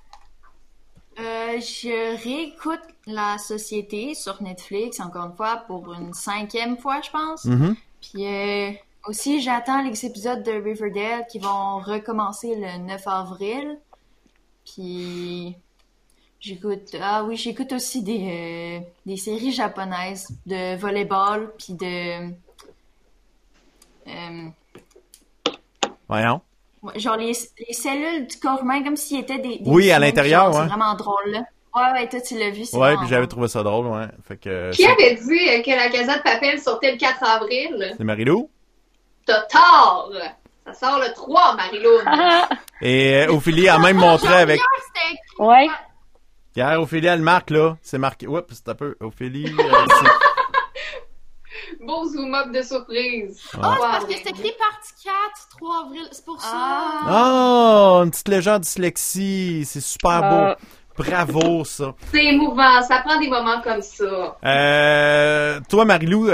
Je réécoute La Société sur Netflix, encore une fois, pour une 5e fois, je pense. Mm-hmm. Puis aussi, j'attends les épisodes de Riverdale qui vont recommencer le 9 avril. Puis... j'écoute aussi des séries japonaises de volleyball puis de voyons. Genre les cellules du corps humain comme s'ils étaient des oui à l'intérieur genre, ouais. C'est vraiment drôle là. Ouais, toi tu l'as vu c'est ouais puis j'avais trouvé ça drôle ouais. Fait que qui avait dit que la Casa de Papel sortait le 4 avril? C'est Marie-Lou. T'as tort. Ça sort le 3 Marie-Lou. Et Ophélie a même montré avec ouais. Hier, Ophélie, elle marque, là. C'est marqué. Oups, c'est un peu. Ophélie. Beau zoom-up de surprise. Ah, oh, wow. C'est parce que c'est écrit partie 4, 3 avril. C'est pour ça. Ah. Oh, une petite légende dyslexie. C'est super beau. Bravo, ça. C'est émouvant. Ça prend des moments comme ça. Toi, Marie-Lou,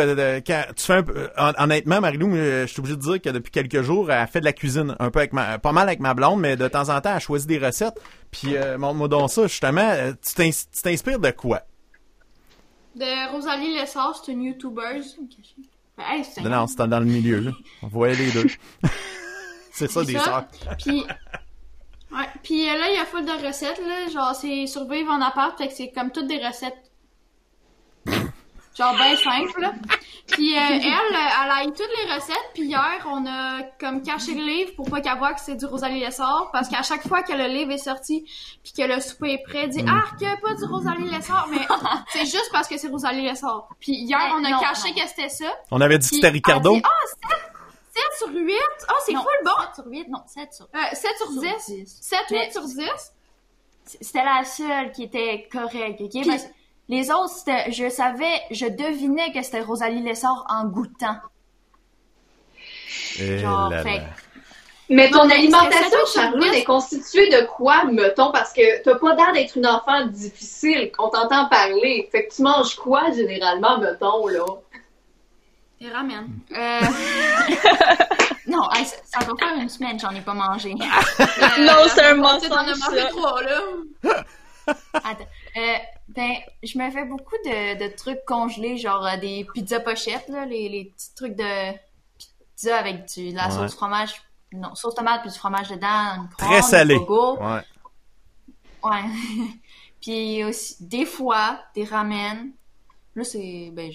quand tu fais un peu. Honnêtement, Marie-Lou, je suis obligé de dire que depuis quelques jours, elle fait de la cuisine. Un peu avec pas mal avec ma blonde, mais de temps en temps, elle choisit des recettes. Puis, montre-moi donc ça, justement. Tu t'inspires de quoi? De Rosalie Lessard, c'est une YouTubeuse. Hey, c'est non, c'est dans le milieu, là. On voyait les deux. C'est ça, des sœurs. Puis. Ouais, pis là, il y a full de recettes, là. Genre, c'est survivre en appart, fait que c'est comme toutes des recettes. Genre, ben simple, là. Pis elle a eu toutes les recettes, pis hier, on a comme caché le livre pour pas qu'elle voit que c'est du Rosalie Lessard, parce qu'à chaque fois que le livre est sorti, pis que le souper est prêt, dit « Ah, que pas du Rosalie Lessard, mais c'est juste parce que c'est Rosalie Lessard. » Pis hier, on a caché que c'était ça. On avait dit que c'était Ricardo. « Ah, c'est... 7 sur 8? Ah, c'est cool, bon! 7 sur 8, non, 7 sur 10. 7 sur 10. 7, 8 mais... sur 10. C'était la seule qui était correcte, OK? Puis... Parce que les autres, je devinais que c'était Rosalie Lessard en goûtant. Et genre, là fait... Là. Mais ton alimentation, Charlotte, est constituée de quoi, mettons? Parce que t'as pas l'air d'être une enfant difficile, qu'on t'entend parler. Fait que tu manges quoi, généralement, mettons, là? Des ramen. Non, ça va faire une semaine, j'en ai pas mangé. Non, c'est un monstre. T'en as mangé 3, là. Attends. Ben, je me fais beaucoup de trucs congelés, genre des pizzas pochettes, là, les petits trucs de pizza avec de la sauce fromage. Non, sauce tomate puis du fromage dedans. Très salé. Ouais. Puis aussi, des fois, des ramen. Là, c'est... Ben,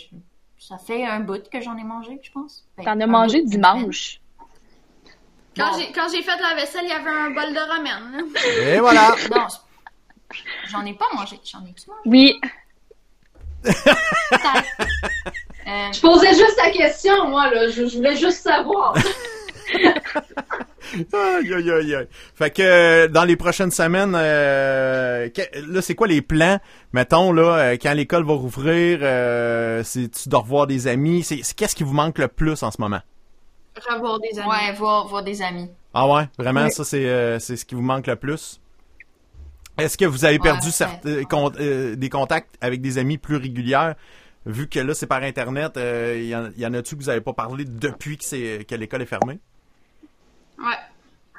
ça fait un bout que j'en ai mangé, je pense. Ben, t'en as mangé dimanche. Quand j'ai fait la vaisselle, il y avait un bol de ramen. Et voilà. Non, j'en ai pas mangé. J'en ai-tu mangé? Oui. Je posais juste la question, moi, là. Je voulais juste savoir. Aïe, aïe, aïe, aïe. Fait que dans les prochaines semaines, là, c'est quoi les plans? Mettons, là, quand l'école va rouvrir, tu dois revoir des amis. Qu'est-ce qui vous manque le plus en ce moment? Revoir des amis. Ouais, voir des amis. Ah ouais? Vraiment, oui. Ça, c'est ce qui vous manque le plus? Est-ce que vous avez perdu des contacts avec des amis plus régulières? Vu que là, c'est par Internet, y en a-tu que vous n'avez pas parlé depuis que l'école est fermée? Ouais.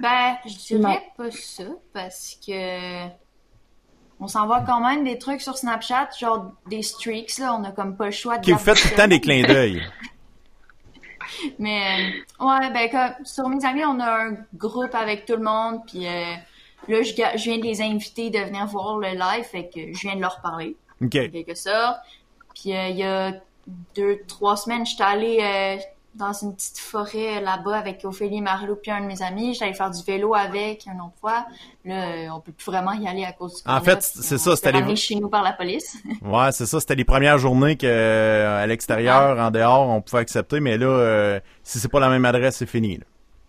Ben, je dirais pas ça, parce que on s'envoie quand même des trucs sur Snapchat, genre des streaks, là, on a comme pas le choix de... Vous faites tout le temps des clins d'œil. Mais, ouais, ben, comme, sur mes amis, on a un groupe avec tout le monde, puis là, je viens de les inviter de venir voir le live, fait que je viens de leur parler. OK. En quelque sorte. Puis il y a 2-3 semaines, j'étais allée dans une petite forêt là-bas avec Ophélie, Marlou puis un de mes amis. J'étais allée faire du vélo avec un autre fois. Là, on peut plus vraiment y aller à cause du... En fait, c'est ça. C'était les... chez nous par la police. Ouais, c'est ça. C'était les premières journées que à l'extérieur, en dehors, on pouvait accepter. Mais là, si c'est pas la même adresse, c'est fini.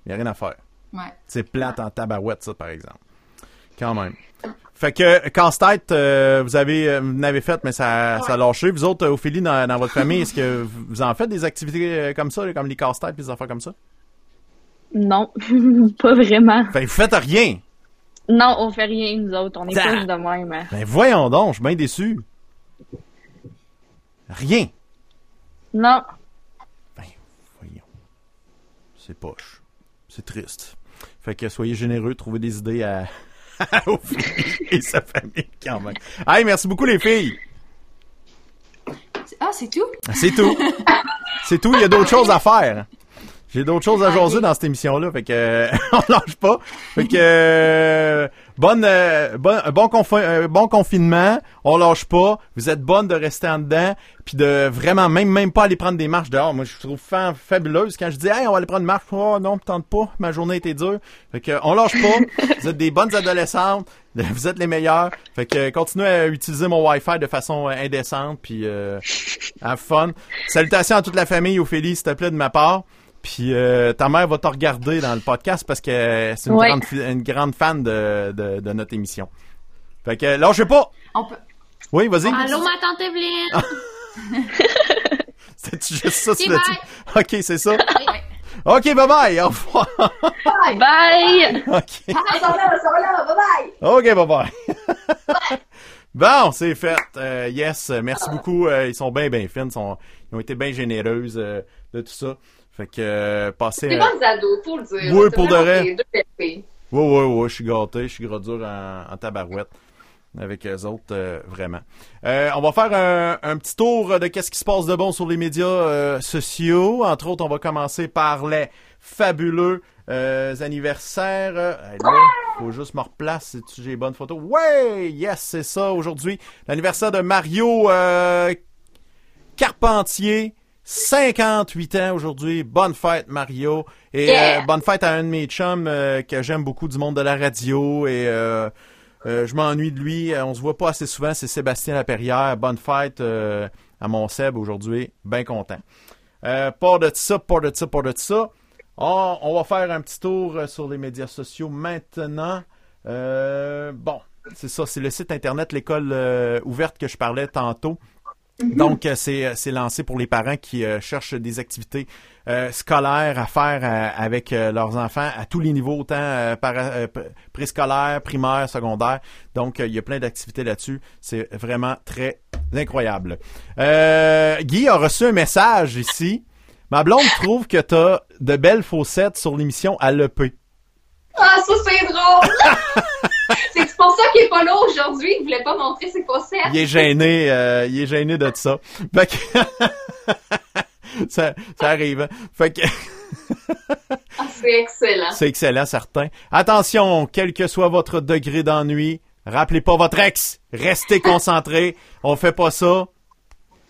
Il n'y a rien à faire. Ouais. C'est plate en tabarouette, ça, par exemple. Quand même. Fait que casse-tête, vous n'avez fait, mais ça a lâché. Vous autres, Ophélie, dans votre famille, est-ce que vous en faites des activités comme ça, comme les casse-têtes et des affaires comme ça? Non, pas vraiment. Fait que vous faites rien? Non, on fait rien, nous autres. On est tous de même. Hein. Ben voyons donc, je suis bien déçu. Rien? Non. Ben voyons. C'est poche. C'est triste. Fait que soyez généreux, trouvez des idées à... et sa famille quand même. Hey, merci beaucoup les filles. Ah, c'est tout? C'est tout. C'est tout, il y a d'autres choses à faire. J'ai d'autres choses à jaser dans cette émission-là, fait que on lâche pas. Fait que bon confinement, on lâche pas. Vous êtes bonne de rester en dedans, puis de vraiment même pas aller prendre des marches dehors. Moi, je trouve fabuleuse quand je dis hey, on va aller prendre une marche. Oh non, tente pas, ma journée était dure. Fait que on lâche pas. Vous êtes des bonnes adolescentes, vous êtes les meilleures. Fait que continuez à utiliser mon Wi-Fi de façon indécente, puis have fun. Salutations à toute la famille, Ophélie, s'il te plaît de ma part. Puis ta mère va te regarder dans le podcast parce que c'est une grande fan de notre émission. Fait que lâchez pas! On peut... Oui, vas-y. Allô, ma tante Evelyne! C'est-tu juste ça? Okay, bye. OK, c'est ça? OK, bye-bye! Au revoir! Bye! Bye! OK. On s'en va là! Bye-bye! OK, bye-bye! Bye. Bon, c'est fait. Yes, merci beaucoup. Ils sont bien fines. Ils ont été bien généreuses de tout ça. Fait que passer. C'est bons ados, faut le dire. Oui, pour de vrai. Oui, je suis gâté, je suis gros dur en tabarouette avec eux autres, vraiment. On va faire un petit tour de qu'est-ce qui se passe de bon sur les médias sociaux. Entre autres, on va commencer par les fabuleux anniversaires. Faut juste me replacer si j'ai bonne photo. Ouais, yes, c'est ça. Aujourd'hui, l'anniversaire de Mario Carpentier. 58 ans aujourd'hui. Bonne fête, Mario. Et bonne fête à un de mes chums que j'aime beaucoup du monde de la radio. Et je m'ennuie de lui. On se voit pas assez souvent. C'est Sébastien Laperrière. Bonne fête à mon Seb aujourd'hui. Bien content. Pas de ça. On va faire un petit tour sur les médias sociaux maintenant. Bon, c'est ça. C'est le site Internet, l'école ouverte que je parlais tantôt. Donc, c'est lancé pour les parents qui cherchent des activités scolaires à faire avec leurs enfants à tous les niveaux, autant préscolaire, primaire, secondaire. Donc, il y a plein d'activités là-dessus. C'est vraiment très incroyable. Guy a reçu un message ici. Ma blonde trouve que t'as de belles faussettes sur l'émission à Le P. Ah, ça, c'est drôle! C'est pour ça qu'il est pas là aujourd'hui. Il voulait pas montrer ses faussettes. Il est gêné de ça. Fait que... ça arrive. Fait que... Ah, c'est excellent. C'est excellent, certain. Attention, quel que soit votre degré d'ennui, rappelez pas votre ex. Restez concentrés. On fait pas ça.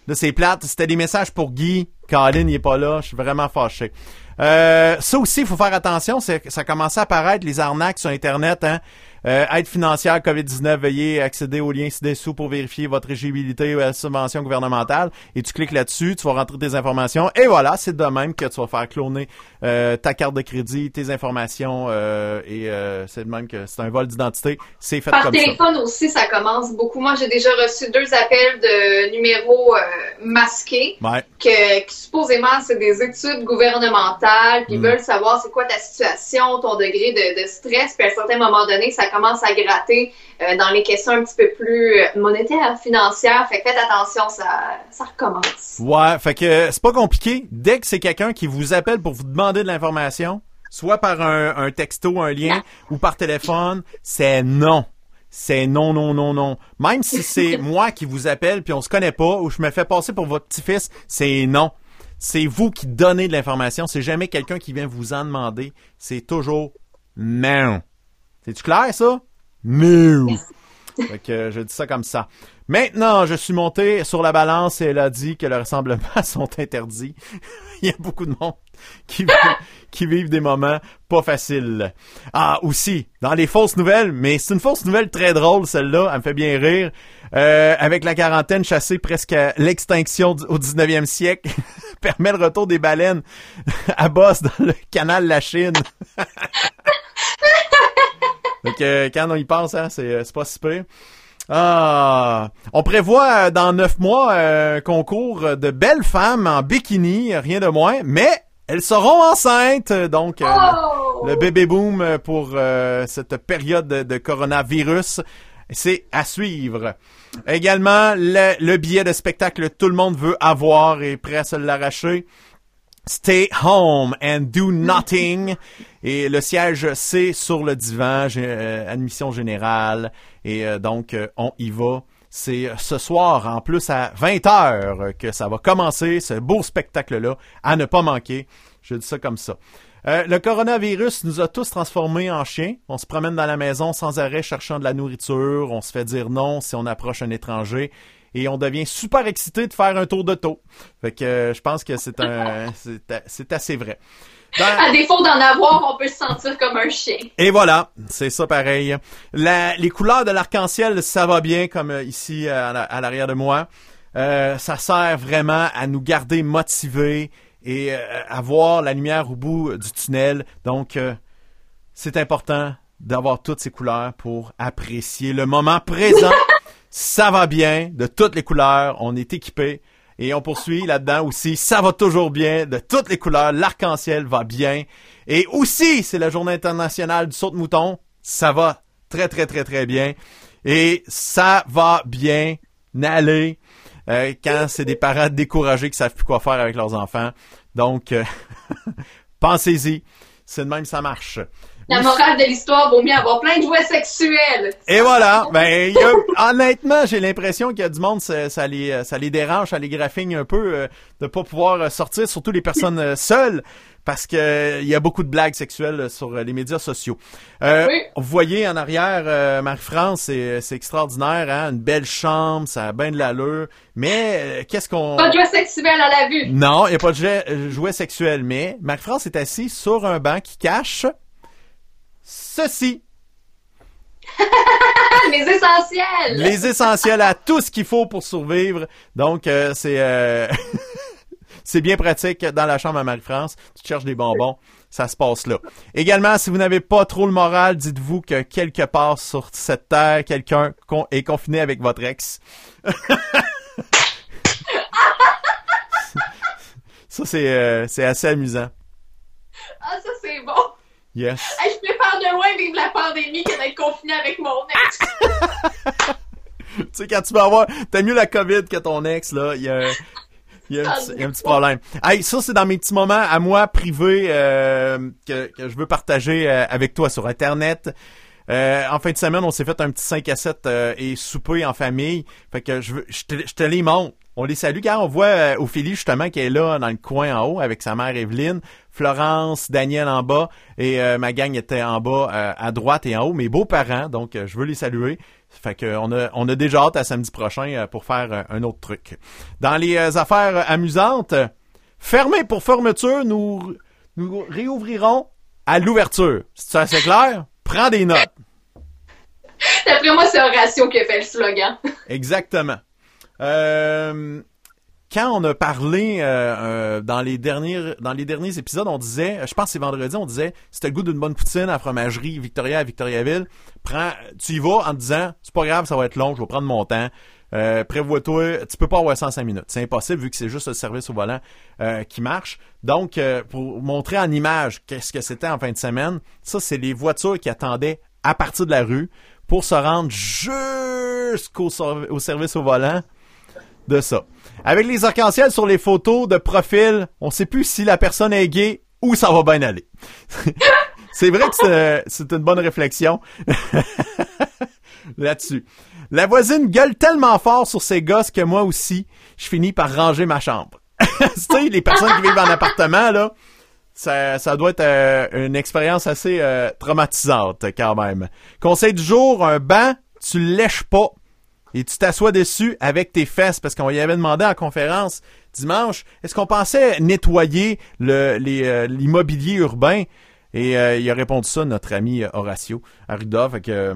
Là, c'est plate. C'était des messages pour Guy. Colin, il est pas là. Je suis vraiment fâché. Ça aussi, il faut faire attention. Ça commence à apparaître, les arnaques sur Internet. Hein? Aide financière COVID-19, veuillez accéder au lien ci-dessous pour vérifier votre éligibilité à la subvention gouvernementale. Et tu cliques là-dessus, tu vas rentrer tes informations. Et voilà, c'est de même que tu vas faire cloner ta carte de crédit, tes informations. Et c'est de même que c'est un vol d'identité. C'est fait comme ça. Par téléphone aussi, ça commence beaucoup. Moi, j'ai déjà reçu 2 appels de numéros masqués. Ouais. Que supposément, c'est des études gouvernementales. Puis ils veulent savoir c'est quoi ta situation, ton degré de stress. Puis à un certain moment donné, ça commence à gratter dans les questions un petit peu plus monétaires, financières. Fait que faites attention, ça recommence. Ouais, fait que c'est pas compliqué. Dès que c'est quelqu'un qui vous appelle pour vous demander de l'information, soit par un texto, un lien, ou par téléphone, c'est non. C'est non. Même si c'est moi qui vous appelle puis on se connaît pas ou je me fais passer pour votre petit-fils, c'est non. C'est vous qui donnez de l'information. C'est jamais quelqu'un qui vient vous en demander. C'est toujours non. C'est-tu clair, ça? Non. Fait que je dis ça comme ça. Maintenant, je suis monté sur la balance et elle a dit que les rassemblements sont interdits. Il y a beaucoup de monde qui vivent des moments pas faciles. Ah, aussi, dans les fausses nouvelles, mais c'est une fausse nouvelle très drôle, celle-là, elle me fait bien rire. Avec la quarantaine chassée presque à l'extinction au 19e siècle, permet le retour des baleines à bosse dans le canal de la Chine. Fait que quand on y pense, hein, c'est pas si pire. Ah, on prévoit dans 9 mois un concours de belles femmes en bikini, rien de moins, mais elles seront enceintes, donc le bébé boom pour cette période de coronavirus, c'est à suivre. Également, le billet de spectacle tout le monde veut avoir et est prêt à se l'arracher. Stay home and do nothing. Et le siège, c'est sur le divan, admission générale. Et donc, on y va. C'est ce soir, en plus, à 20h que ça va commencer, ce beau spectacle-là, à ne pas manquer. Je dis ça comme ça. Le coronavirus nous a tous transformés en chiens. On se promène dans la maison sans arrêt cherchant de la nourriture. On se fait dire non si on approche un étranger. Et on devient super excité de faire un tour d'auto. Fait que je pense que c'est assez vrai. À défaut d'en avoir, on peut se sentir comme un chien. Et voilà, c'est ça pareil. Les couleurs de l'arc-en-ciel, ça va bien, comme ici à l'arrière de moi. Ça sert vraiment à nous garder motivés et à voir la lumière au bout du tunnel. Donc, c'est important d'avoir toutes ces couleurs pour apprécier le moment présent. Ça va bien, de toutes les couleurs, on est équipé. Et on poursuit là-dedans aussi, ça va toujours bien, de toutes les couleurs, l'arc-en-ciel va bien. Et aussi, c'est la journée internationale du saut de mouton, ça va très très très très bien. Et ça va bien aller quand c'est des parents découragés qui savent plus quoi faire avec leurs enfants. Donc, pensez-y, c'est de même ça marche. La morale de l'histoire, vaut mieux avoir plein de jouets sexuels. Et voilà. Ben, honnêtement, j'ai l'impression qu'il y a du monde, ça les dérange, ça les graffigne un peu de pas pouvoir sortir, surtout les personnes seules, parce que il y a beaucoup de blagues sexuelles sur les médias sociaux. Oui. Vous voyez en arrière, Marie-France, c'est extraordinaire, hein, une belle chambre, ça a bien de l'allure, mais qu'est-ce qu'on... Pas de jouets sexuels à la vue. Non, il n'y a pas de jouets sexuels, mais Marie-France est assise sur un banc qui cache... Ceci. Les essentiels. Les essentiels à tout ce qu'il faut pour survivre. Donc, c'est bien pratique dans la chambre à Marie-France. Tu cherches des bonbons, ça se passe là. Également, si vous n'avez pas trop le moral, dites-vous que quelque part sur cette terre, quelqu'un est confiné avec votre ex. Ça, c'est assez amusant. Ah, ça, c'est bon. Yes. Hey, je préfère de loin vivre la pandémie que d'être confiné avec mon ex. Tu sais, quand tu vas avoir... T'as mieux la COVID que ton ex, là. Il y a un petit problème. Hey, ça, c'est dans mes petits moments à moi, privés, que je veux partager avec toi sur Internet. En fin de semaine, on s'est fait un petit 5 à 7 et souper en famille. Fait que je te les montre. On les salue, car on voit Ophélie, justement, qui est là dans le coin en haut avec sa mère Evelyne, Florence, Daniel en bas, et ma gang était en bas à droite et en haut, mes beaux-parents, donc je veux les saluer. Fait qu'on a déjà hâte à samedi prochain pour faire un autre truc. Dans les affaires amusantes, fermé pour fermeture, nous réouvrirons à l'ouverture. C'est assez clair? Prends des notes. D'après moi, c'est Horacio qui a fait le slogan. Exactement. Quand on a parlé dans les derniers épisodes, on disait, je pense que c'est vendredi, on disait, si t'as le goût d'une bonne poutine à la fromagerie Victoria à Victoriaville, tu y vas en te disant, c'est pas grave, ça va être long, je vais prendre mon temps. Prévois-toi, tu peux pas avoir 105 minutes. C'est impossible vu que c'est juste le service au volant qui marche. Donc, pour montrer en image qu'est-ce que c'était en fin de semaine, ça, c'est les voitures qui attendaient à partir de la rue pour se rendre jusqu'au service au volant. De ça. Avec les arcs-en-ciel sur les photos de profil, on sait plus si la personne est gay ou ça va bien aller. C'est vrai que c'est une bonne réflexion là-dessus. La voisine gueule tellement fort sur ses gosses que moi aussi, je finis par ranger ma chambre. Tu sais, les personnes qui vivent en appartement, là, ça doit être une expérience assez traumatisante quand même. Conseil du jour, un banc, tu le lèches pas. Et tu t'assois dessus avec tes fesses, parce qu'on y avait demandé en conférence dimanche, est-ce qu'on pensait nettoyer l'immobilier urbain? Et il a répondu ça, notre ami Horacio Arruda, fait que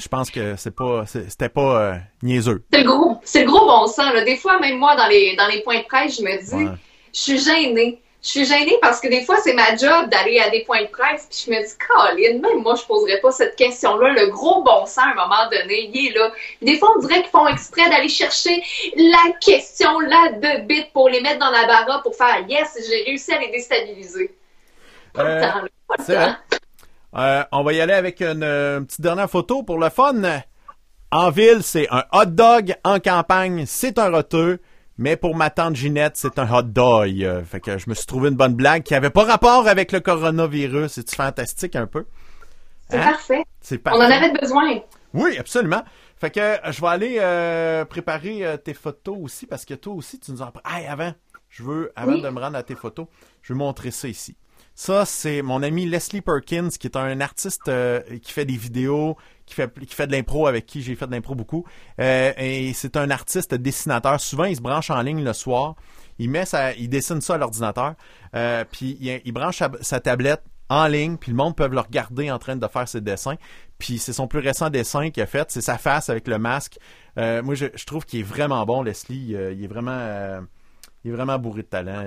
je pense que c'était pas niaiseux. C'est le gros bon sens, là. Des fois, même moi, dans les points de presse, je me dis, ouais. Je suis gênée. Je suis gênée parce que des fois, c'est ma job d'aller à des points de presse, puis je me dis, Colin, même moi, je poserais pas cette question-là. Le gros bon sens, à un moment donné, il est là. Puis des fois, on dirait qu'ils font exprès d'aller chercher la question, là, de bits pour les mettre dans la barre pour faire « Yes, j'ai réussi à les déstabiliser. » On va y aller avec une petite dernière photo pour le fun. En ville, c'est un hot dog. En campagne, c'est un roteux. Mais pour ma tante Ginette, c'est un hot dog. Fait que je me suis trouvé une bonne blague qui avait pas rapport avec le coronavirus. C'est-tu fantastique un peu? C'est parfait. C'est parfait. On en avait besoin. Oui, absolument. Fait que je vais aller préparer tes photos aussi parce que toi aussi, tu nous en... Hey, avant de me rendre à tes photos, je vais montrer ça ici. Ça, c'est mon ami Leslie Perkins, qui est un artiste qui fait des vidéos, qui fait de l'impro, avec qui j'ai fait de l'impro beaucoup. Et c'est un artiste dessinateur. Souvent, il se branche en ligne le soir. Il dessine ça à l'ordinateur. Puis, il branche sa tablette en ligne. Puis, le monde peut le regarder en train de faire ses dessins. Puis, c'est son plus récent dessin qu'il a fait. C'est sa face avec le masque. Moi, je trouve qu'il est vraiment bon, Leslie. Il est vraiment bourré de talent.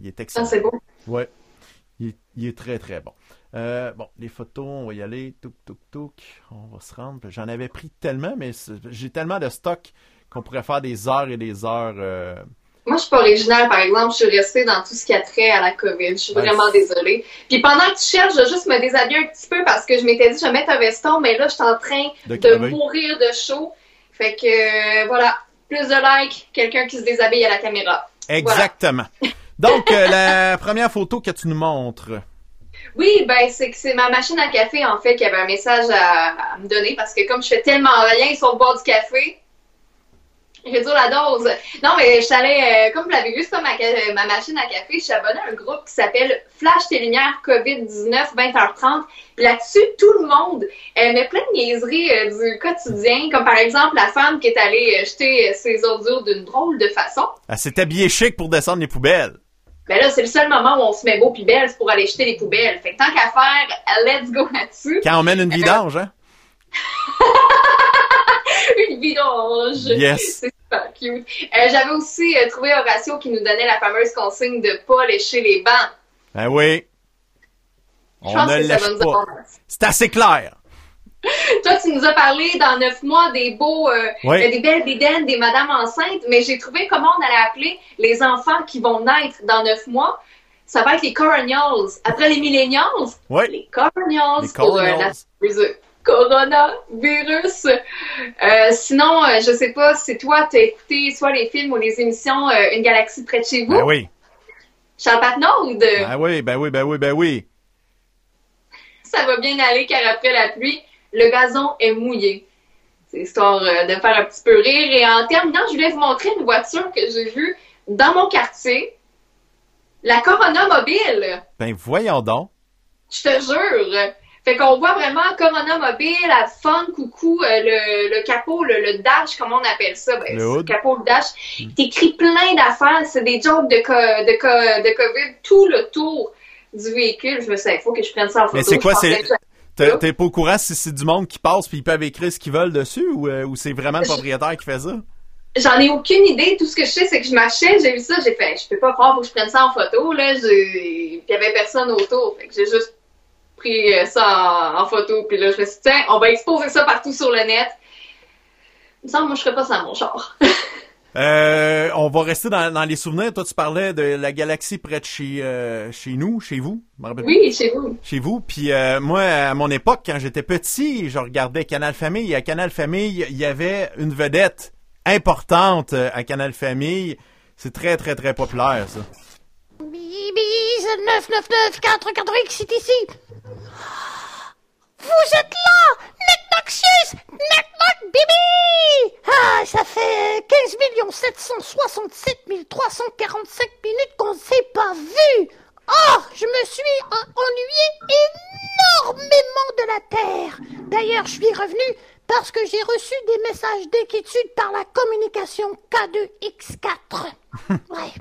Il est excellent. Ça, c'est beau. Ouais. Il est très, très bon. Bon, les photos, on va y aller. Touc, touc, touc. On va se rendre. J'en avais pris tellement, mais j'ai tellement de stock qu'on pourrait faire des heures et des heures. Moi, je suis pas originale, par exemple. Je suis restée dans tout ce qui a trait à la COVID. Je suis vraiment désolée. Puis pendant que tu cherches, je vais juste me déshabiller un petit peu parce que je m'étais dit, je vais mettre un veston, mais là, je suis en train de mourir de chaud. Fait que, voilà. Plus de likes, quelqu'un qui se déshabille à la caméra. Exactement. Voilà. Donc, la première photo que tu nous montres. Oui, ben c'est ma machine à café, en fait, qui avait un message à me donner, parce que comme je fais tellement rien sur boire du café, réduire la dose. Non, mais je suis allée, comme vous l'avez vu, c'est pas ma machine à café, je suis abonnée à un groupe qui s'appelle Flash tes lumières COVID-19, 20h30. Là-dessus, tout le monde met plein de niaiseries du quotidien, comme par exemple la femme qui est allée jeter ses ordures d'une drôle de façon. Elle s'est habillée chic pour descendre les poubelles. Ben là, c'est le seul moment où on se met beau pis belle, c'est pour aller jeter les poubelles. Fait que tant qu'à faire, let's go là-dessus. Quand on mène une vidange, hein? Une vidange! Yes! C'est super cute. J'avais aussi trouvé Horacio qui nous donnait la fameuse consigne de pas lécher les bancs. Ben oui! Je pense que ça va nous apprendre. C'est assez clair! Toi, tu nous as parlé dans 9 mois des beaux, des belles bédaines, des madames enceintes, mais j'ai trouvé comment on allait appeler les enfants qui vont naître dans 9 mois. Ça va être les coronials. Après les millennials, les coronials pour coronavirus. Sinon, je sais pas si toi, t'as écouté soit les films ou les émissions Une galaxie près de chez vous. Ben oui. Charles Patnaud ou de... Ben oui. Ça va bien aller car après la pluie, le gazon est mouillé. C'est histoire de faire un petit peu rire. Et en terminant, je voulais vous montrer une voiture que j'ai vue dans mon quartier. La Corona Mobile. Ben voyons donc. Je te jure. Fait qu'on voit vraiment Corona Mobile, la fun, coucou, le capot, le dash, comment on appelle ça? Ben, le capot, le dash. Il t'écrit plein d'affaires. C'est des jokes de COVID tout le tour du véhicule. Je me suis dit, il faut que je prenne ça en photo. Mais c'est quoi, t'es pas au courant si c'est du monde qui passe puis ils peuvent écrire ce qu'ils veulent dessus ou c'est vraiment le propriétaire qui fait ça? J'en ai aucune idée. Tout ce que je sais, c'est que je marchais, j'ai vu ça, j'ai fait, je peux pas croire, faut que je prenne ça en photo, là. Puis il y avait personne autour. Fait que j'ai juste pris ça en photo puis là, je me suis dit, tiens, on va exposer ça partout sur le net. Il me semble, moi, je ferais pas ça à mon genre. On va rester dans les souvenirs. Toi, tu parlais de la galaxie près de chez vous. Oui, chez vous. Chez vous. Puis moi, à mon époque, quand j'étais petit, je regardais Canal Famille. À Canal Famille, il y avait une vedette importante à Canal Famille. C'est très, très, très populaire, ça. Bibi, 999-448, c'est ici. Vous êtes là! Knock-knock-sus! Knock-knock-bibi! Ah, ça fait 15 767 345 minutes qu'on ne s'est pas vu! Oh, je me suis ennuyée énormément de la Terre! D'ailleurs, je suis revenue parce que j'ai reçu des messages d'inquiétude par la communication K2X4. Ouais.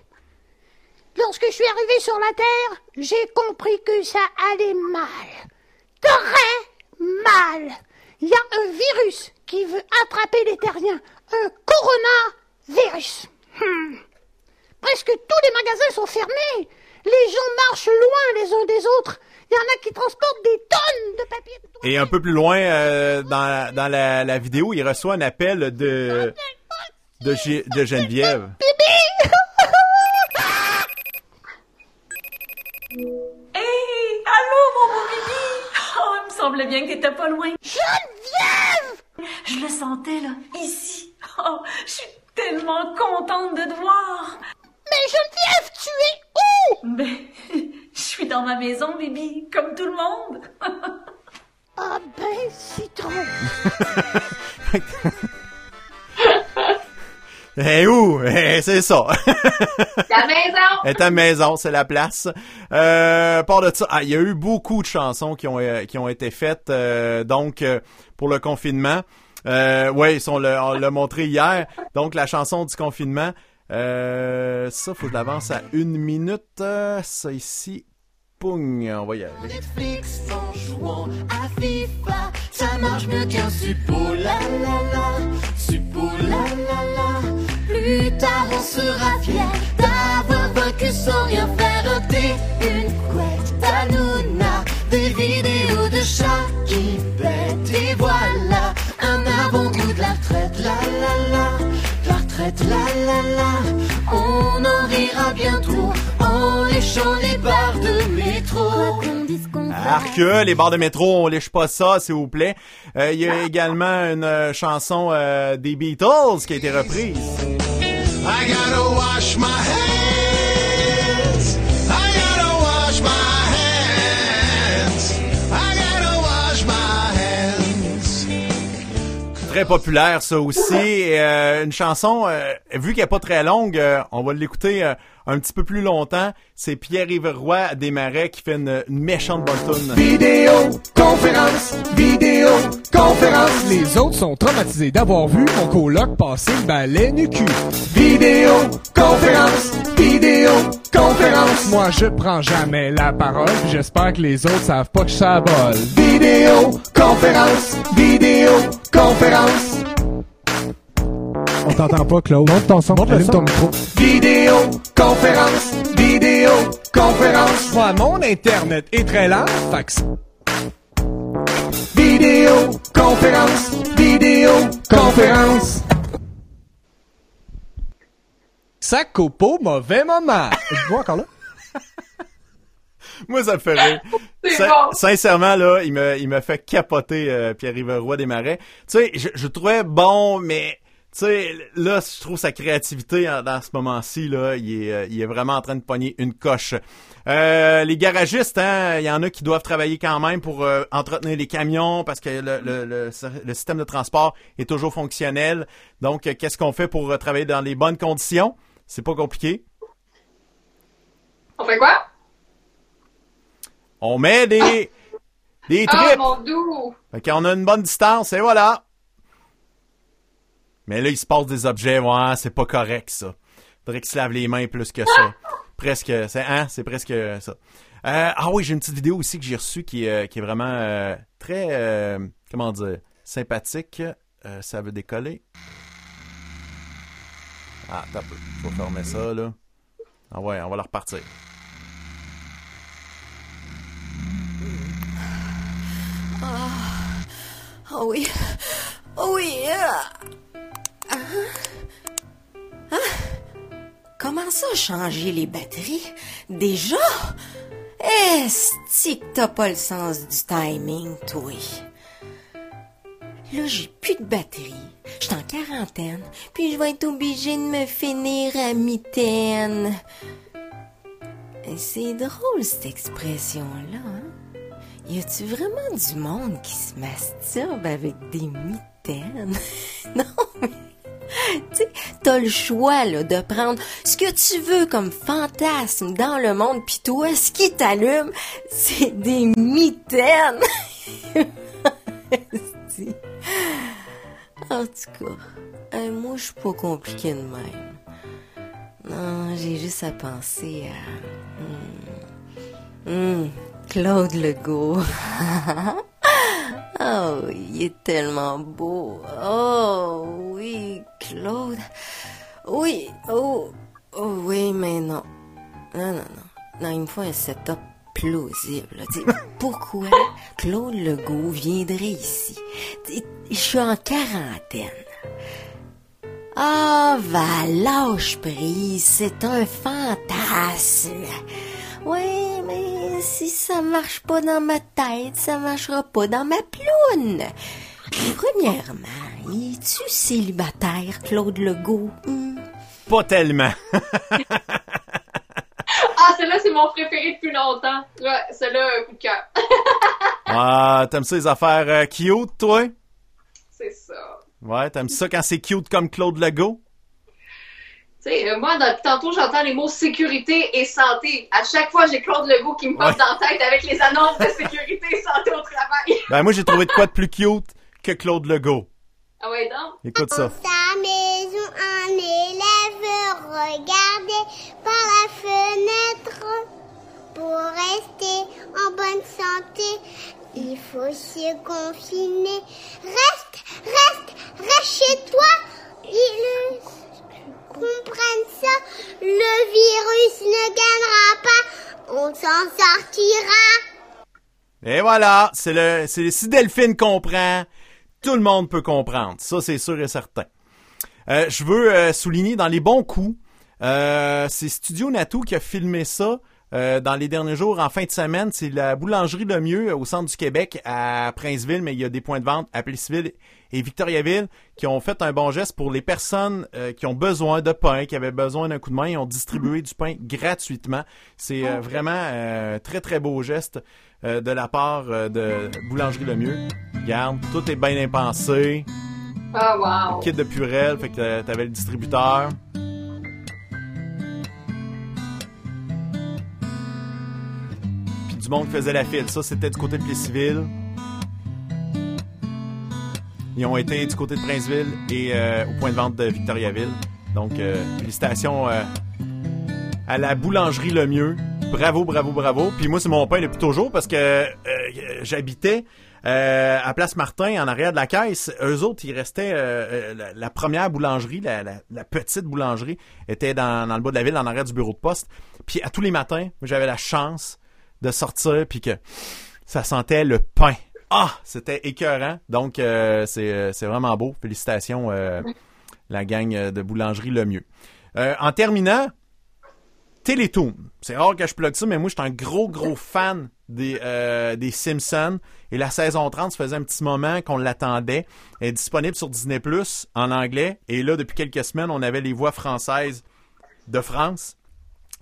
Lorsque je suis arrivée sur la Terre, j'ai compris que ça allait mal. Très mal. Il y a un virus qui veut attraper les terriens. Un coronavirus. Presque tous les magasins sont fermés. Les gens marchent loin les uns des autres. Il y en a qui transportent des tonnes de papier de toilette. Et un peu plus loin, dans la vidéo, il reçoit un appel de Geneviève. Bibi! Hey! Allô, mon beau Bibi! Oh, il me semblait bien que t'étais pas loin. Geneviève! Je le sentais, là, ici. Oh, je suis tellement contente de te voir. Mais Geneviève, tu es où? Ben, je suis dans ma maison, Bibi, comme tout le monde. Ah ben, c'est trop. Eh où? Eh, c'est ça. Ta maison. Et ta maison, c'est la place. Part de ça, il y a eu beaucoup de chansons qui ont été faites, donc pour le confinement. Ouais, on l'a montré hier. Donc la chanson du confinement. Ça, faut que je l'avance à 1 minute. Ça ici. Poung, on va y aller. Netflix en jouant à FIFA, ça marche mieux qu'un suppo la la la, suppo la la la. Plus tard on sera fiers d'avoir vaincu sans rien faire. T'es une couette d'Anouna, des vidéos de chats qui pètent. Et voilà un avant-goût de la retraite, la la la. La retraite, la la la, on en rira bientôt en léchant les barres de métro. Alors que les barres de métro, on lèche pas ça, s'il vous plaît. Il y a également une chanson des Beatles qui a été reprise. I gotta wash my hands. I gotta wash my hands. I gotta wash my hands. Très populaire, ça aussi. Et, une chanson, vu qu'elle est pas très longue, on va l'écouter un petit peu plus longtemps. C'est Pierre-Yves Roy-Desmarais qui fait une méchante bonne tune. Vidéo, conférence, les autres sont traumatisés d'avoir vu mon coloc passer le balai nu cul. Vidéo, conférence, moi je prends jamais la parole, pis j'espère que les autres savent pas que je sabole. Vidéo, conférence. On t'entend pas, Claude. Monte ton son, allume ton micro. Vidéo, conférence. Moi, mon internet est très lent, fax. Vidéo, conférence. Sac copo, mauvais moment. Êtes-vous encore là? Moi, ça me fait rire. Bon. Sincèrement, là, il me fait capoter Pierre-Yves Roy-Desmarais. Tu sais, je trouvais bon, mais... Tu sais, là, je trouve sa créativité dans ce moment-ci, là, il est vraiment en train de pogner une coche. Les garagistes, hein, il y en a qui doivent travailler quand même pour entretenir les camions parce que le système de transport est toujours fonctionnel. Donc, qu'est-ce qu'on fait pour travailler dans les bonnes conditions? C'est pas compliqué. On fait quoi? On met des tripes. Oh, mon doux! Fait qu'on a une bonne distance, et voilà! Mais là, il se passe des objets, ouais, c'est pas correct, ça. Faudrait qu'il se lave les mains plus que ça. Presque, c'est presque ça. Ah oui, j'ai une petite vidéo aussi que j'ai reçue qui est vraiment très, comment dire, sympathique. Ça veut décoller. Ah, t'as peu. Faut fermer ça, là. Ah ouais, on va la repartir. Oh oui. Oh oui, Hein? Comment ça changer les batteries? Déjà? Est-ce que t'as pas le sens du timing, toi? Là, j'ai plus de batterie. Je suis en quarantaine, puis je vais être obligée de me finir à mitaine. C'est drôle, cette expression-là, hein? Y a-tu vraiment du monde qui se masturbe avec des mitaines? Non, mais... Tu sais, t'as le choix là, de prendre ce que tu veux comme fantasme dans le monde, pis toi, ce qui t'allume, c'est des mitaines. En tout cas, moi, je suis pas compliquée de même. Non, j'ai juste à penser à Claude Legault. Oh, il est tellement beau. Oh, oui, Claude. Oui, oh, oui, mais non. Non, non, non. Non, il me faut un setup plausible. T'sais, pourquoi Claude Legault viendrait ici? Je suis en quarantaine. Ah, va, lâche prise, c'est un fantasme. Oui, mais si ça marche pas dans ma tête, ça marchera pas dans ma ploune. Premièrement, es-tu célibataire, Claude Legault? Pas tellement. Ah, celle-là, c'est mon préféré depuis longtemps. Ouais, celle-là, coup de cœur. Ah, t'aimes ça les affaires cute, toi? C'est ça. Ouais, t'aimes ça quand c'est cute comme Claude Legault? Tu sais, moi, depuis tantôt, j'entends les mots sécurité et santé. À chaque fois, j'ai Claude Legault qui me pop dans la tête avec les annonces de sécurité et santé au travail. Ben, moi, j'ai trouvé de quoi de plus cute que Claude Legault. Ah ouais, donc? Écoute ça. Sa maison, un élève regardait par la fenêtre pour rester en bonne santé. Il faut se confiner. Reste chez toi. Ils comprennent ça. Le virus ne gagnera pas. On s'en sortira. Et voilà, c'est si Delphine comprend, tout le monde peut comprendre. Ça, c'est sûr et certain. Je veux souligner dans les bons coups, c'est Studio Natou qui a filmé ça. Dans les derniers jours, en fin de semaine, c'est la Boulangerie Lemieux au centre du Québec à Princeville, mais il y a des points de vente à Plessisville et Victoriaville qui ont fait un bon geste pour les personnes qui ont besoin de pain, qui avaient besoin d'un coup de main. Ils ont distribué du pain gratuitement. C'est vraiment très, très beau geste de la part de Boulangerie Lemieux. Regarde, tout est bien impensé. Oh, wow. Le kit de Purel, fait que t'avais le distributeur. Du monde qui faisait la file. Ça, c'était du côté de Plessisville. Ils ont été du côté de Princeville et au point de vente de Victoriaville. Donc, félicitations à la Boulangerie Lemieux. Bravo, bravo, bravo. Puis moi, c'est mon pain depuis toujours parce que j'habitais à Place Martin, en arrière de la caisse. Eux autres, ils restaient... la première boulangerie, la petite boulangerie, était dans le bas de la ville, en arrière du bureau de poste. Puis à tous les matins, j'avais la chance de sortir, puis que ça sentait le pain. Ah! C'était écœurant. Donc, c'est vraiment beau. Félicitations, la gang de Boulangerie Lemieux. En terminant, Télétoon. C'est rare que je plug ça, mais moi, je suis un gros, gros fan des Simpsons. Et la saison 30, ça faisait un petit moment qu'on l'attendait. Elle est disponible sur Disney+, en anglais. Et là, depuis quelques semaines, on avait les voix françaises de France.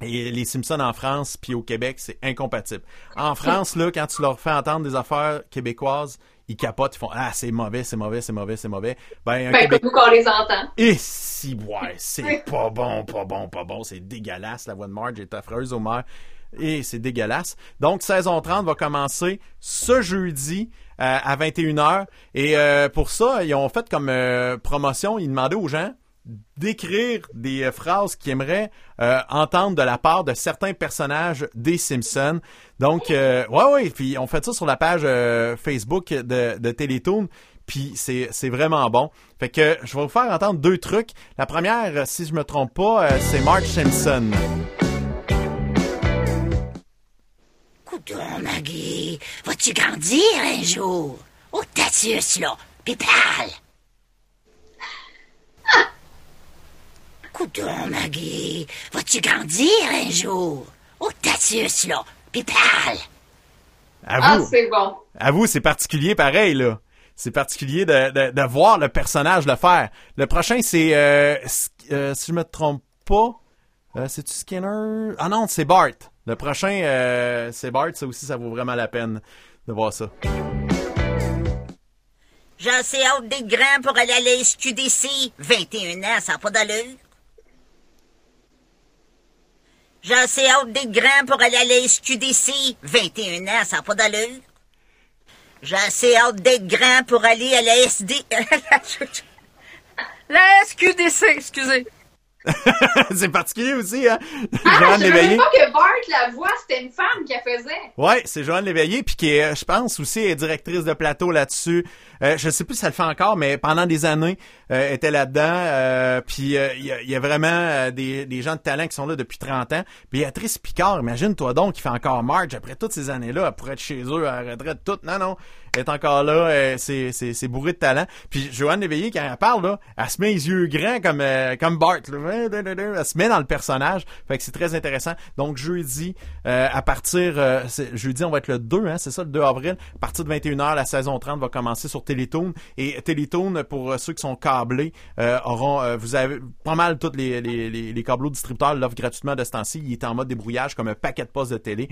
Et les Simpsons en France puis au Québec, c'est incompatible. En France, là, quand tu leur fais entendre des affaires québécoises, ils capotent, ils font « Ah, c'est mauvais, c'est mauvais, c'est mauvais, c'est mauvais. » Ben comme nous qu'on les entend. Et si, ouais, c'est pas bon, pas bon, pas bon. C'est dégueulasse, la voix de Marge est affreuse, Homer. Et c'est dégueulasse. Donc, saison 30 va commencer ce jeudi à 21h. Et pour ça, ils ont fait comme promotion, ils demandaient aux gens d'écrire des phrases qu'ils aimeraient entendre de la part de certains personnages des Simpsons. Donc, ouais, puis on fait ça sur la page Facebook de Télétoon, puis c'est vraiment bon. Fait que je vais vous faire entendre deux trucs. La première, si je me trompe pas, c'est Marge Simpson. Coudon, Maggie, vas-tu grandir un jour? Oh, t'assises, là, puis parle! Coudon, Maggie, vas-tu grandir un jour? Oh, t'assises, là, pis parle! Ah, c'est bon. À vous, c'est particulier pareil, là. C'est particulier de voir le personnage le faire. Le prochain, c'est, si je me trompe pas, c'est-tu Skinner? Ah non, c'est Bart. Le prochain, c'est Bart. Ça aussi, ça vaut vraiment la peine de voir ça. J'ai assez hâte d'être grand pour aller à la SQDC. 21 ans, ça n'a pas d'allure. J'ai assez hâte d'être grand pour aller à la SQDC. 21 ans, ça n'a pas d'allure. J'ai assez hâte d'être grand pour aller à la SQDC, excusez. C'est particulier aussi, hein? Ah, Joanne Léveillé. Je savais pas que Bart, la voix, c'était une femme qui la faisait. Ouais, c'est Joanne Léveillé, puis qui est, je pense, aussi est directrice de plateau là-dessus. Je sais plus si elle le fait encore, mais pendant des années, était là-dedans. Puis il y a vraiment des gens de talent qui sont là depuis 30 ans. Béatrice Picard, imagine-toi donc, qui fait encore Marge après toutes ces années-là, elle pourrait être chez eux à la retraite, tout. Non, elle est encore là, c'est bourré de talent. Puis Joanne Léveillé, quand elle parle, là, elle se met les yeux grands comme Bart, là. Elle se met dans le personnage, fait que c'est très intéressant. Donc jeudi, à partir jeudi on va être le 2, hein, c'est ça, le 2 avril, à partir de 21h, la saison 30 va commencer sur Télétoon, et Télétoon, pour ceux qui sont câblés, auront, vous avez pas mal tous les câbleaux distributeurs l'offrent gratuitement de ce temps-ci. Il est en mode débrouillage comme un paquet de postes de télé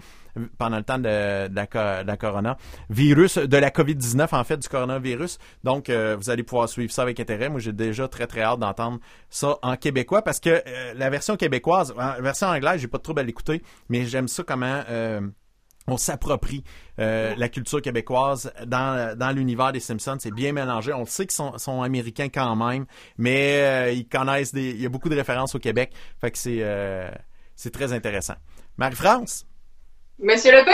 pendant le temps de la coronavirus, de la COVID-19 en fait, du coronavirus. Donc vous allez pouvoir suivre ça avec intérêt. Moi j'ai déjà très très hâte d'entendre ça en québécois, parce que la version québécoise, la version anglaise, j'ai pas de trouble à l'écouter, mais j'aime ça comment on s'approprie la culture québécoise dans l'univers des Simpsons. C'est bien mélangé. On le sait qu'ils sont américains quand même, mais ils connaissent il y a beaucoup de références au Québec. Fait que c'est très intéressant. Marie-France? Monsieur Le P?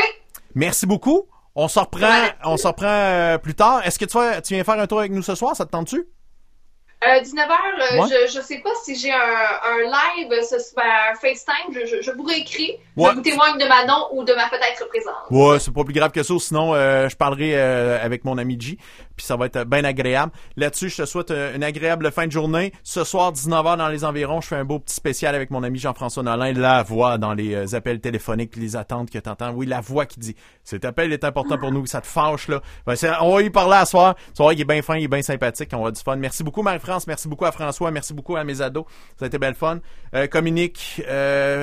Merci beaucoup. On se reprend plus tard. Est-ce que tu viens faire un tour avec nous ce soir? Ça te tente-tu? 19h, ouais. Je sais pas si j'ai un live, un FaceTime, je pourrais écrire, ouais. Je vous témoigne de ma non ou de ma peut-être présence. Ouais, c'est pas plus grave que ça, sinon je parlerai avec mon ami G, puis ça va être bien agréable. Là-dessus, je te souhaite une agréable fin de journée. Ce soir, 19h dans les environs, je fais un beau petit spécial avec mon ami Jean-François Nolin, la voix dans les appels téléphoniques, les attentes que t'entends, oui, la voix qui dit « Cet appel est important pour nous, ça te fâche, là. » Ben, on va y parler à soir. Ce soir, il est bien fin, il est bien sympathique, on va du fun. Merci beaucoup, Marie-France, merci beaucoup à François, merci beaucoup à mes ados. Ça a été belle fun. Communique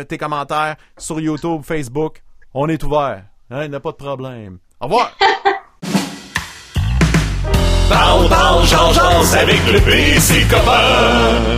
tes commentaires sur YouTube, Facebook. On est ouvert. Hein, il n'y a pas de problème. Au revoir! Parle, Jean-Jean, avec le PC copain.